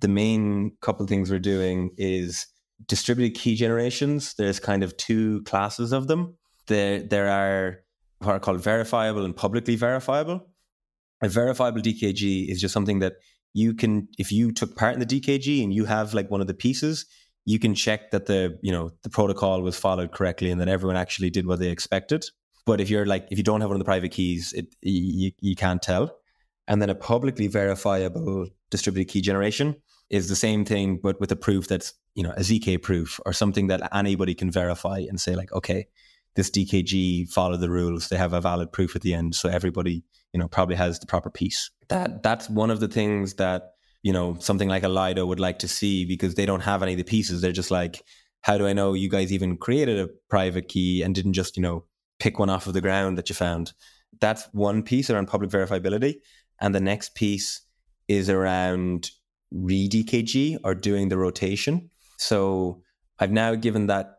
the main couple of things we're doing is distributed key generations. There's kind of two classes of them. There are what are called verifiable and publicly verifiable. A verifiable DKG is just something that you can, if you took part in the DKG and you have like one of the pieces, you can check that the protocol was followed correctly and that everyone actually did what they expected. But if you're if you don't have one of the private keys, you can't tell. And then a publicly verifiable distributed key generation is the same thing, but with a proof that's, a ZK proof or something that anybody can verify and say okay, this DKG followed the rules. They have a valid proof at the end. So everybody, probably has the proper piece. That's one of the things that, something like a Lido would like to see, because they don't have any of the pieces. They're just like, how do I know you guys even created a private key and didn't just, pick one off of the ground that you found? That's one piece around public verifiability. And the next piece is around re-DKG or doing the rotation. So I've now given that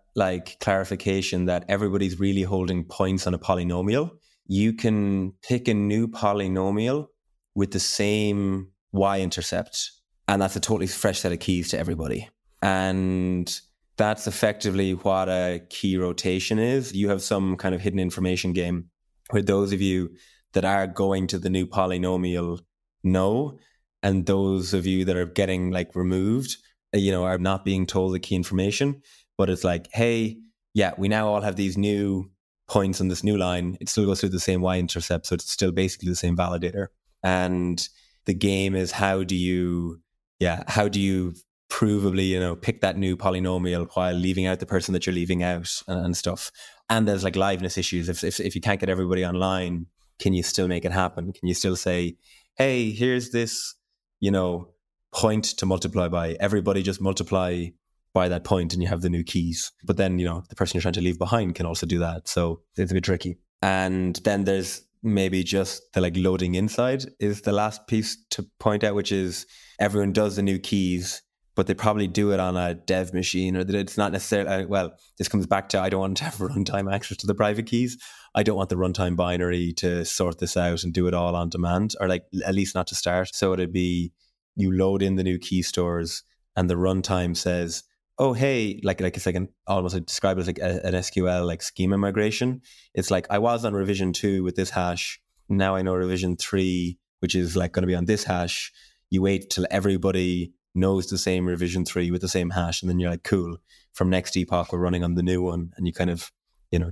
clarification that everybody's really holding points on a polynomial. You can pick a new polynomial with the same y-intercept, and that's a totally fresh set of keys to everybody. And that's effectively what a key rotation is. You have some kind of hidden information game where those of you that are going to the new polynomial know, and those of you that are getting removed, are not being told the key information. But it's hey, yeah, we now all have these new points on this new line. It still goes through the same y-intercept, so it's still basically the same validator. And the game is how do you provably, pick that new polynomial while leaving out the person that you're leaving out and stuff. And there's liveness issues. If you can't get everybody online, can you still make it happen? Can you still say, hey, here's this, point to multiply by. Everybody just multiply by that point and you have the new keys. But then, the person you're trying to leave behind can also do that. So it's a bit tricky. And then there's maybe just the loading inside is the last piece to point out, which is everyone does the new keys, but they probably do it on a dev machine, or that it's not necessarily, this comes back to I don't want to have runtime access to the private keys. I don't want the runtime binary to sort this out and do it all on demand, or at least not to start. So it'd be you load in the new key stores and the runtime says, oh, hey, it's like an almost describe it as an SQL schema migration. It's I was on revision 2 with this hash. Now I know revision 3, which is going to be on this hash. You wait till everybody knows the same revision 3 with the same hash. And then you're cool. From next epoch, we're running on the new one. And you kind of,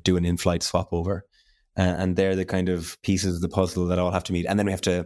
do an in-flight swap over. And they're the kind of pieces of the puzzle that all have to meet. And then we have to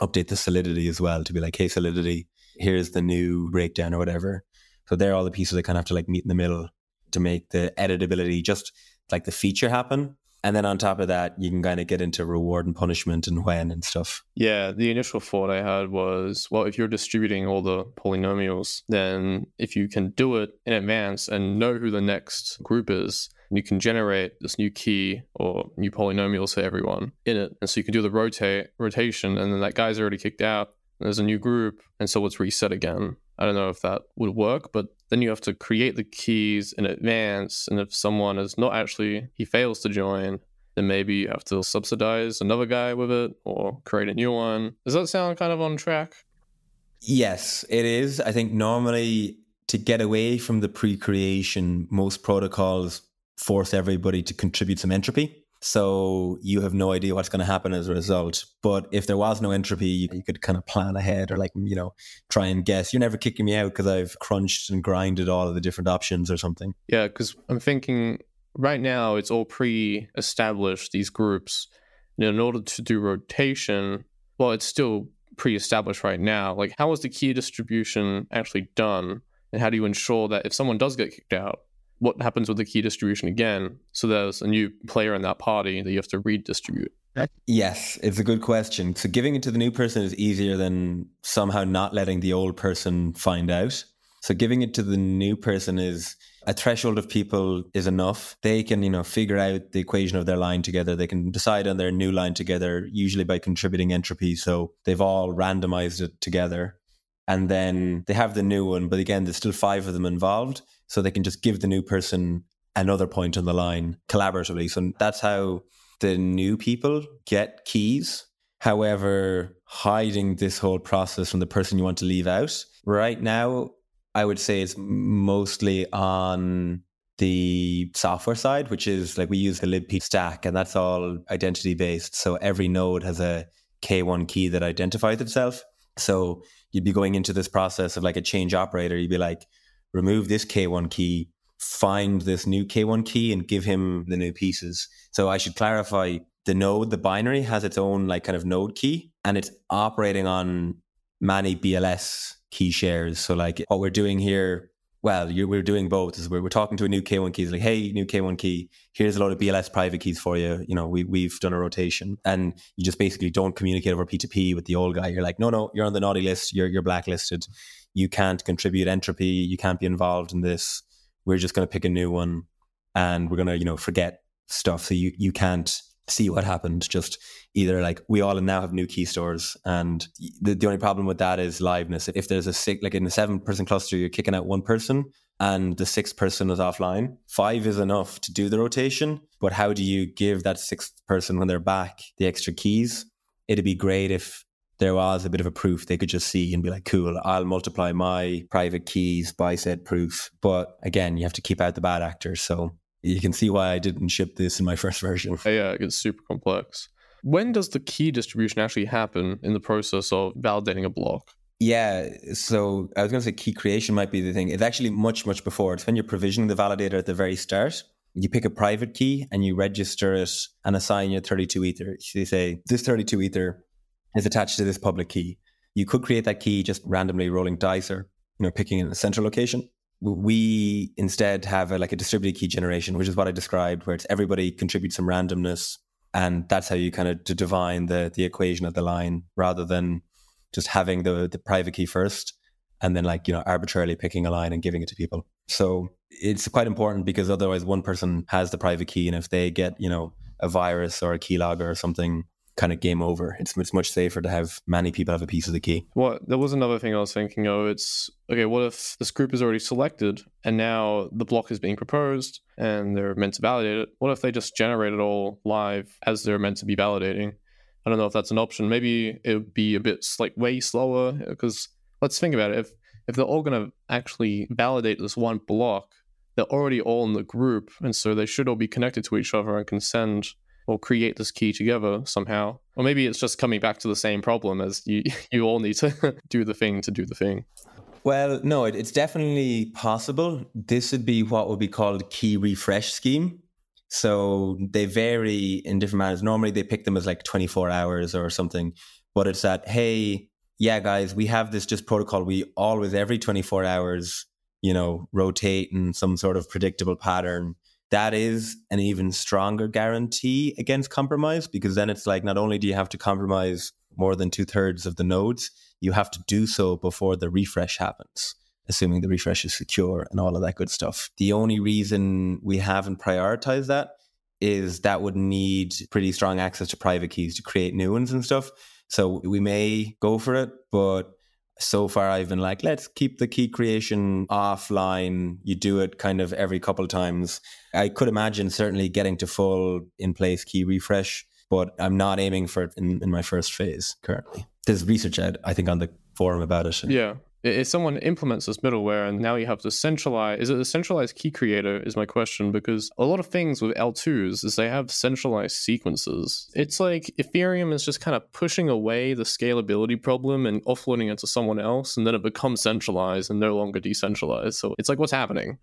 update the Solidity as well to be hey, Solidity, here's the new breakdown or whatever. So they're all the pieces that kind of have to meet in the middle to make the editability, just the feature happen. And then on top of that, you can kind of get into reward and punishment and when and stuff. Yeah, the initial thought I had was, well, if you're distributing all the polynomials, then if you can do it in advance and know who the next group is, you can generate this new key or new polynomials for everyone in it. And so you can do the rotation, and then that guy's already kicked out. There's a new group, and so let's reset again. I don't know if that would work, but then you have to create the keys in advance. And if someone is not actually, he fails to join, then maybe you have to subsidize another guy with it or create a new one. Does that sound kind of on track? Yes, it is. I think normally to get away from the pre-creation, most protocols force everybody to contribute some entropy. So you have no idea what's going to happen as a result. But if there was no entropy, you could kind of plan ahead or try and guess. You're never kicking me out because I've crunched and grinded all of the different options or something. Yeah, because I'm thinking right now it's all pre-established, these groups. And in order to do rotation, well, it's still pre-established right now. Like, how is the key distribution actually done? And how do you ensure that if someone does get kicked out, what happens with the key distribution again? So there's a new player in that party that you have to redistribute. Yes, it's a good question. So giving it to the new person is easier than somehow not letting the old person find out. So giving it to the new person is a threshold of people is enough. They can, figure out the equation of their line together. They can decide on their new line together, usually by contributing entropy. So they've all randomized it together. And then they have the new one. But again, there's still five of them involved. So they can just give the new person another point on the line collaboratively. So that's how the new people get keys. However, hiding this whole process from the person you want to leave out. Right now, I would say it's mostly on the software side, which is like we use the libp stack, and that's all identity-based. So every node has a K1 key that identifies itself. So you'd be going into this process of like a change operator. You'd be like, remove this K1 key, find this new K1 key, and give him the new pieces. So I should clarify, the node, the binary, has its own like kind of node key, and it's operating on many BLS key shares. So like what we're doing here, well, we're doing both. Is we're talking to a new K1 key. It's like, hey, new K1 key, here's a load of BLS private keys for you. We've done a rotation, and you just basically don't communicate over P2P with the old guy. You're like, no, you're on the naughty list. You're blacklisted. You can't contribute entropy. You can't be involved in this. We're just going to pick a new one, and we're going to, forget stuff. So you can't see what happened. Just either like we all now have new key stores. And the only problem with that is liveness. If there's in the 7-person cluster, you're kicking out one person and the 6th person is offline. 5 is enough to do the rotation. But how do you give that 6th person when they're back the extra keys? It'd be great if there was a bit of a proof they could just see and be like, cool, I'll multiply my private keys by said proof. But again, you have to keep out the bad actors. So you can see why I didn't ship this in my first version. Yeah, it gets super complex. When does the key distribution actually happen in the process of validating a block? Yeah, so I was going to say key creation might be the thing. It's actually much, much before. It's when you're provisioning the validator at the very start. You pick a private key and you register it and assign your 32 ether. So you say, this 32 ether is attached to this public key. You could create that key just randomly rolling dice or picking in a central location. We instead have a distributed key generation, which is what I described, where it's everybody contributes some randomness, and that's how you kind of divine the equation of the line, rather than just having the private key first and then arbitrarily picking a line and giving it to people. So it's quite important, because otherwise one person has the private key, and if they get a virus or a keylogger or something, kind of game over. It's much safer to have many people have a piece of the key. Well, there was another thing I was thinking of. It's, okay, what if this group is already selected and now the block is being proposed and they're meant to validate it? What if they just generate it all live as they're meant to be validating? I don't know if that's an option. Maybe it would be a bit way slower, because let's think about it. If they're all going to actually validate this one block, they're already all in the group, and so they should all be connected to each other and can send or create this key together somehow. Or maybe it's just coming back to the same problem as you all need to do the thing to do the thing. Well, no, it's definitely possible. This would be what would be called a key refresh scheme. So they vary in different manners. Normally they pick them as 24 hours or something, but it's that, hey, yeah, guys, we have this just protocol. We always, every 24 hours, rotate in some sort of predictable pattern that is an even stronger guarantee against compromise, because then it's like, not only do you have to compromise more than 2/3 of the nodes, you have to do so before the refresh happens, assuming the refresh is secure and all of that good stuff. The only reason we haven't prioritized that is that would need pretty strong access to private keys to create new ones and stuff. So we may go for it, but so far I've been like, let's keep the key creation offline. You do it kind of every couple of times. I could imagine certainly getting to full in-place key refresh, but I'm not aiming for it in my first phase currently. There's research, I think, on the forum about it. Yeah. If someone implements this middleware and now you have to centralize, is it a centralized key creator is my question, because a lot of things with L2s is they have centralized sequences. It's like Ethereum is just kind of pushing away the scalability problem and offloading it to someone else, and then it becomes centralized and no longer decentralized. So it's like, what's happening?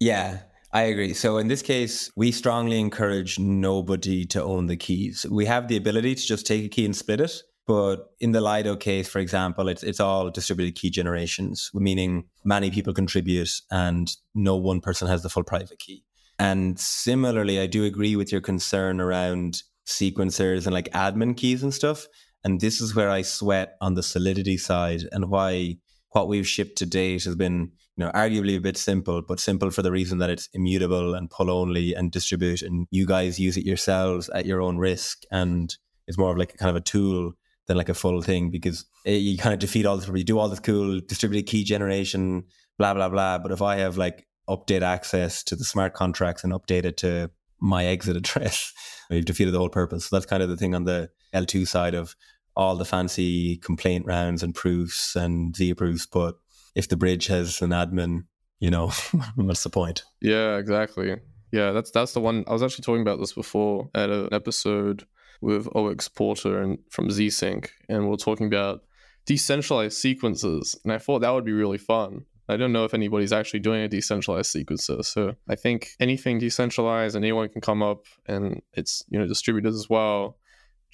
Yeah, I agree. So in this case, we strongly encourage nobody to own the keys. We have the ability to just take a key and split it. But in the Lido case, for example, it's all distributed key generations, meaning many people contribute and no one person has the full private key. And similarly, I do agree with your concern around sequencers and like admin keys and stuff. And this is where I sweat on the solidity side and why what we've shipped to date has been, you know, arguably a bit simple, but simple for the reason that it's immutable and pull only and distribute, and you guys use it yourselves at your own risk. And it's more of like a kind of a tool than like a full thing, because you kind of defeat all this, you do all this cool distributed key generation, blah, blah, blah. But if I have like update access to the smart contracts and update it to my exit address, you've defeated the whole purpose. So that's kind of the thing on the L2 side of all the fancy complaint rounds and proofs and Z proofs. But if the bridge has an admin, you know, what's the point? Yeah, exactly. Yeah, that's the one. I was actually talking about this before at an episode with OX Porter and from Zsync, and we're talking about decentralized sequences. And I thought that would be really fun. I don't know if anybody's actually doing a decentralized sequencer. So I think anything decentralized, and anyone can come up, and it's, you know, distributed as well.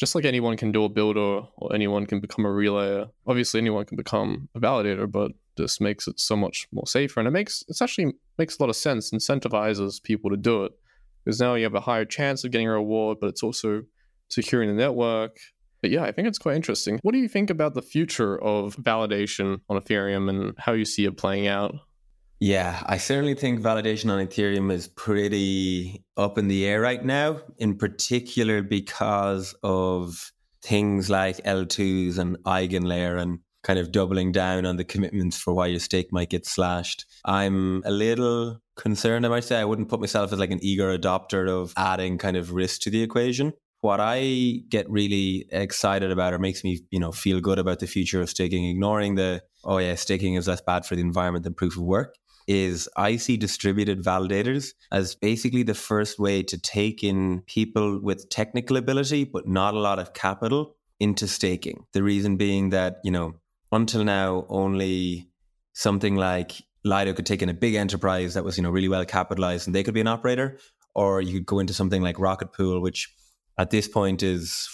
Just like anyone can do a builder, or anyone can become a relayer. Obviously anyone can become a validator, but this makes it so much more safer. And it actually makes a lot of sense, incentivizes people to do it. Because now you have a higher chance of getting a reward, but it's also securing the network. But yeah, I think it's quite interesting. What do you think about the future of validation on Ethereum and how you see it playing out? Yeah, I certainly think validation on Ethereum is pretty up in the air right now, in particular because of things like L2s and EigenLayer and kind of doubling down on the commitments for why your stake might get slashed. I'm a little concerned, I might say. I wouldn't put myself as like an eager adopter of adding kind of risk to the equation. What I get really excited about, or makes me, you know, feel good about the future of staking, ignoring the, oh yeah, staking is less bad for the environment than proof of work, is I see distributed validators as basically the first way to take in people with technical ability, but not a lot of capital, into staking. The reason being that, you know, until now, only something like Lido could take in a big enterprise that was, you know, really well capitalized and they could be an operator, or you could go into something like Rocket Pool, which at this point is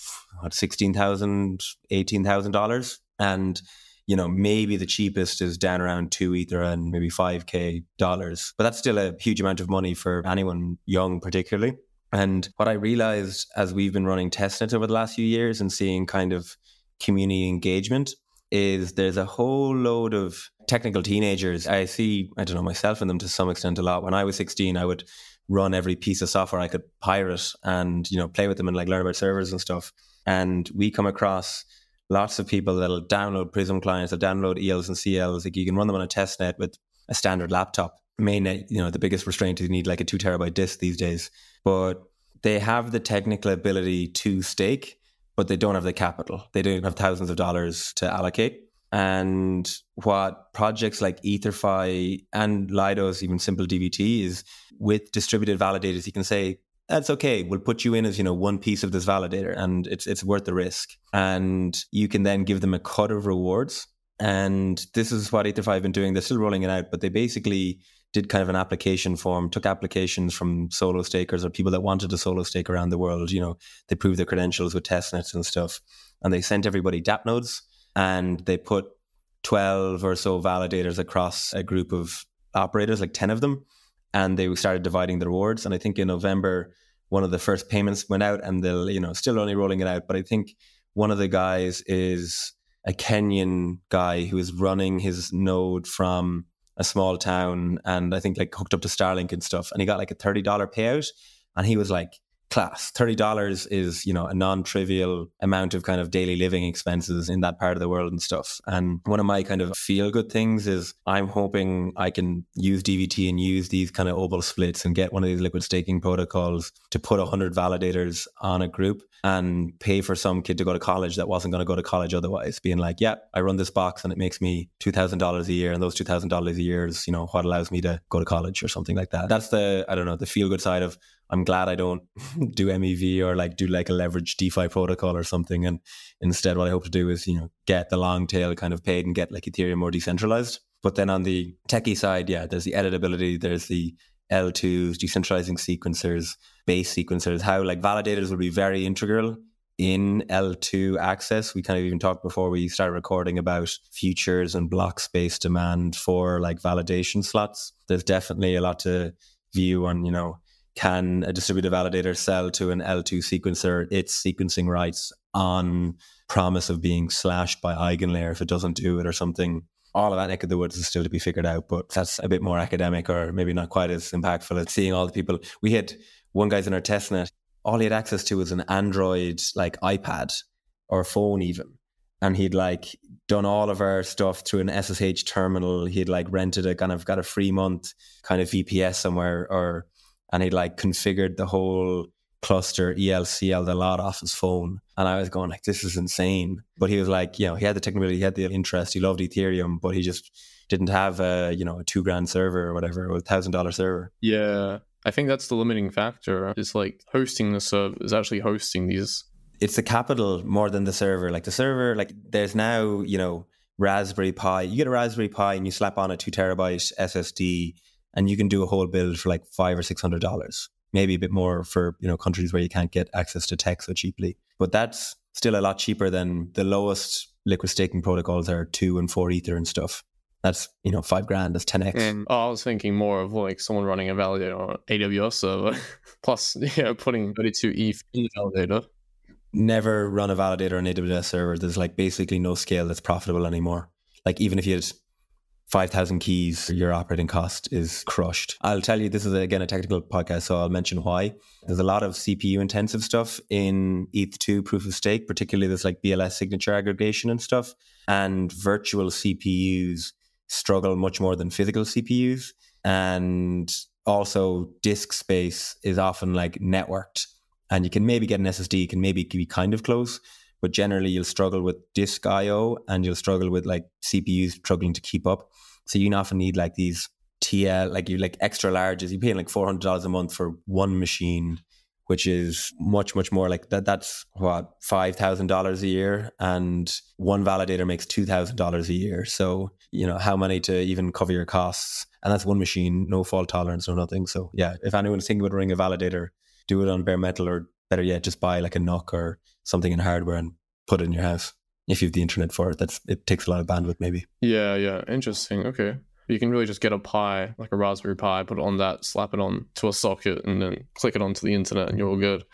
$16,000, $18,000. And, you know, maybe the cheapest is down around 2 Ether and maybe $5K. But that's still a huge amount of money for anyone young, particularly. And what I realized as we've been running Testnet over the last few years and seeing kind of community engagement is there's a whole load of technical teenagers. I see, I don't know, myself in them to some extent a lot. When I was 16, I would run every piece of software I could pirate and, you know, play with them and like learn about servers and stuff. And we come across lots of people that'll download Prism clients, they'll download ELs and CLs. Like you can run them on a testnet with a standard laptop. Mainnet, you know, the biggest restraint is you need like a 2 terabyte disk these days. But they have the technical ability to stake, but they don't have the capital. They don't have thousands of dollars to allocate. And what projects like EtherFi and Lido's even Simple DBT is, with distributed validators, you can say, that's okay, we'll put you in as, you know, one piece of this validator and it's worth the risk. And you can then give them a cut of rewards. And this is what EtherFi have been doing. They're still rolling it out, but they basically did kind of an application form, took applications from solo stakers or people that wanted to solo stake around the world. You know, they proved their credentials with testnets and stuff. And they sent everybody DApp nodes. And they put 12 or so validators across a group of operators, like 10 of them. and they started dividing the rewards. And I think in November, one of the first payments went out, and they'll, you know, still only rolling it out. But I think one of the guys is a Kenyan guy who is running his node from a small town, and I think like hooked up to Starlink and stuff. And he got like a $30 payout, and he was like, class. $30 is, you know, a non-trivial amount of kind of daily living expenses in that part of the world and stuff. And one of my kind of feel-good things is I'm hoping I can use DVT and use these kind of Obol splits and get one of these liquid staking protocols to put 100 validators on a group and pay for some kid to go to college that wasn't going to go to college otherwise, being like, yeah, I run this box and it makes me $2,000 a year, and those $2,000 a year is, you know, what allows me to go to college or something like that. That's the, I don't know, the feel-good side of I'm glad I don't do MEV or like do like a leveraged DeFi protocol or something. And instead what I hope to do is, you know, get the long tail kind of paid and get like Ethereum more decentralized. But then on the techie side, yeah, there's the editability, there's the L2s, decentralizing sequencers, base sequencers, how like validators will be very integral in L2 access. We kind of even talked before we started recording about futures and block space demand for like validation slots. There's definitely a lot to view on, you know, can a distributed validator sell to an L2 sequencer its sequencing rights on promise of being slashed by EigenLayer if it doesn't do it or something? All of that neck of the woods is still to be figured out, but that's a bit more academic or maybe not quite as impactful as seeing all the people. We had one guy's in our testnet, all he had access to was an Android like iPad or phone even. And he'd like done all of our stuff through an SSH terminal. He'd like rented a kind of got a free month kind of VPS somewhere or... And he like configured the whole cluster, ELCL, the lot off his phone. And I was going like, this is insane. But he was like, you know, he had the technology, he had the interest, he loved Ethereum, but he just didn't have a, you know, a $2,000 server or whatever, or a $1,000 server. Yeah, I think that's the limiting factor. It's like hosting the server is actually hosting these. It's the capital more than the server. Like the server, like there's now, you know, Raspberry Pi. You get a Raspberry Pi and you slap on a 2 terabyte SSD, and you can do a whole build for like $500 or $600, maybe a bit more for, you know, countries where you can't get access to tech so cheaply. But that's still a lot cheaper than the lowest liquid staking protocols are 2 and 4 ether and stuff. That's, you know, $5,000, that's 10x. And I was thinking more of like someone running a validator on an AWS server, plus, you know, putting 32 ETH in the validator. Never run a validator on an AWS server. There's like basically no scale that's profitable anymore. Like even if you had 5,000 keys, your operating cost is crushed. I'll tell you, this is, again, a technical podcast, so I'll mention why. There's a lot of CPU-intensive stuff in ETH2 proof-of-stake, particularly this like BLS signature aggregation and stuff. And virtual CPUs struggle much more than physical CPUs. And also, disk space is often like networked. And you can maybe get an SSD, you can maybe be kind of close. But generally, you'll struggle with disk I/O and you'll struggle with like CPUs struggling to keep up. So you often need like these TL, like you like extra larges. You're paying like $400 a month for one machine, which is much, much more like that. That's what, $5,000 a year, and one validator makes $2,000 a year. So, you know, how many to even cover your costs? And that's one machine, no fault tolerance, no nothing. So yeah, if anyone's thinking about running a validator, do it on bare metal, or better yet, just buy like a NUC or something in hardware and put it in your house. If you have the internet for it, it takes a lot of bandwidth maybe. Yeah. Interesting. Okay. You can really just get a Pi, like a Raspberry Pi, put it on that, slap it on to a socket, and then click it onto the internet and you're all good.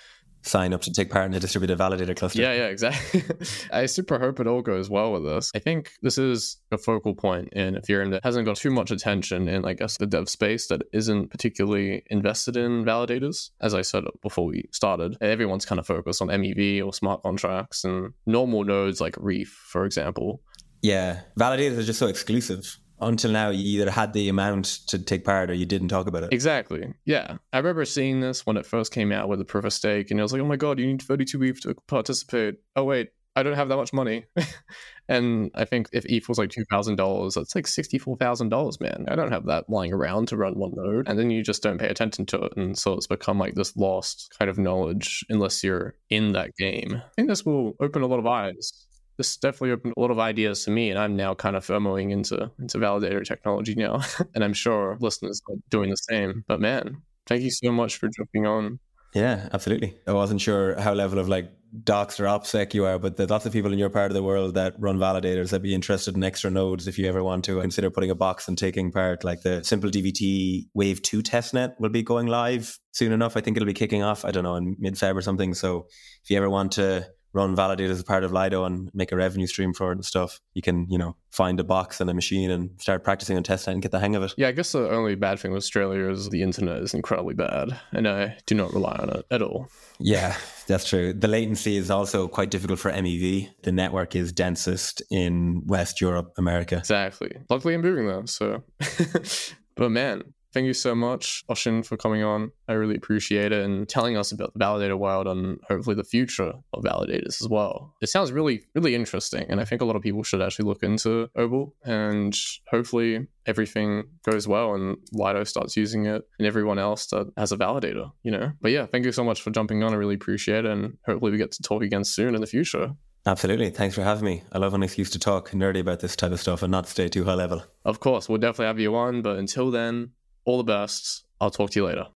Sign up to take part in a distributed validator cluster. Yeah, exactly. I super hope it all goes well with this. I think this is a focal point in Ethereum that hasn't got too much attention in, I guess, the dev space that isn't particularly invested in validators. As I said before we started, everyone's kind of focused on MEV or smart contracts and normal nodes like Reef, for example. Yeah, validators are just so exclusive. Until now, you either had the amount to take part or you didn't talk about it. Exactly. Yeah. I remember seeing this when it first came out with the proof of stake, and I was like, oh my God, you need 32 ETH to participate. Oh, wait, I don't have that much money. And I think if ETH was like $2,000, that's like $64,000, man. I don't have that lying around to run one node. And then you just don't pay attention to it. And so it's become like this lost kind of knowledge unless you're in that game. I think this will open a lot of eyes. This definitely opened a lot of ideas to me, and I'm now kind of FOMOing into validator technology now. And I'm sure listeners are doing the same. But man, thank you so much for jumping on. Yeah, absolutely. I wasn't sure how level of like docs or OPSEC you are, but there's lots of people in your part of the world that run validators that'd be interested in extra nodes if you ever want to consider putting a box and taking part. Like the Simple DVT Wave 2 testnet will be going live soon enough. I think it'll be kicking off, I don't know, in mid-Feb or something. So if you ever want to run validators as part of Lido and make a revenue stream for it and stuff, you can, you know, find a box and a machine and start practicing on testnet and get the hang of it. Yeah, I guess the only bad thing with Australia is the internet is incredibly bad and I do not rely on it at all. Yeah, that's true. The latency is also quite difficult for MEV. The network is densest in West Europe, America. Exactly. Luckily I'm moving there, so. But man, thank you so much, Oisín, for coming on. I really appreciate it and telling us about the validator world and hopefully the future of validators as well. It sounds really, really interesting. And I think a lot of people should actually look into Obol, and hopefully everything goes well and Lido starts using it and everyone else that has a validator, you know? But yeah, thank you so much for jumping on. I really appreciate it. And hopefully we get to talk again soon in the future. Absolutely. Thanks for having me. I love an excuse to talk nerdy about this type of stuff and not stay too high level. Of course, we'll definitely have you on. But until then, all the best. I'll talk to you later.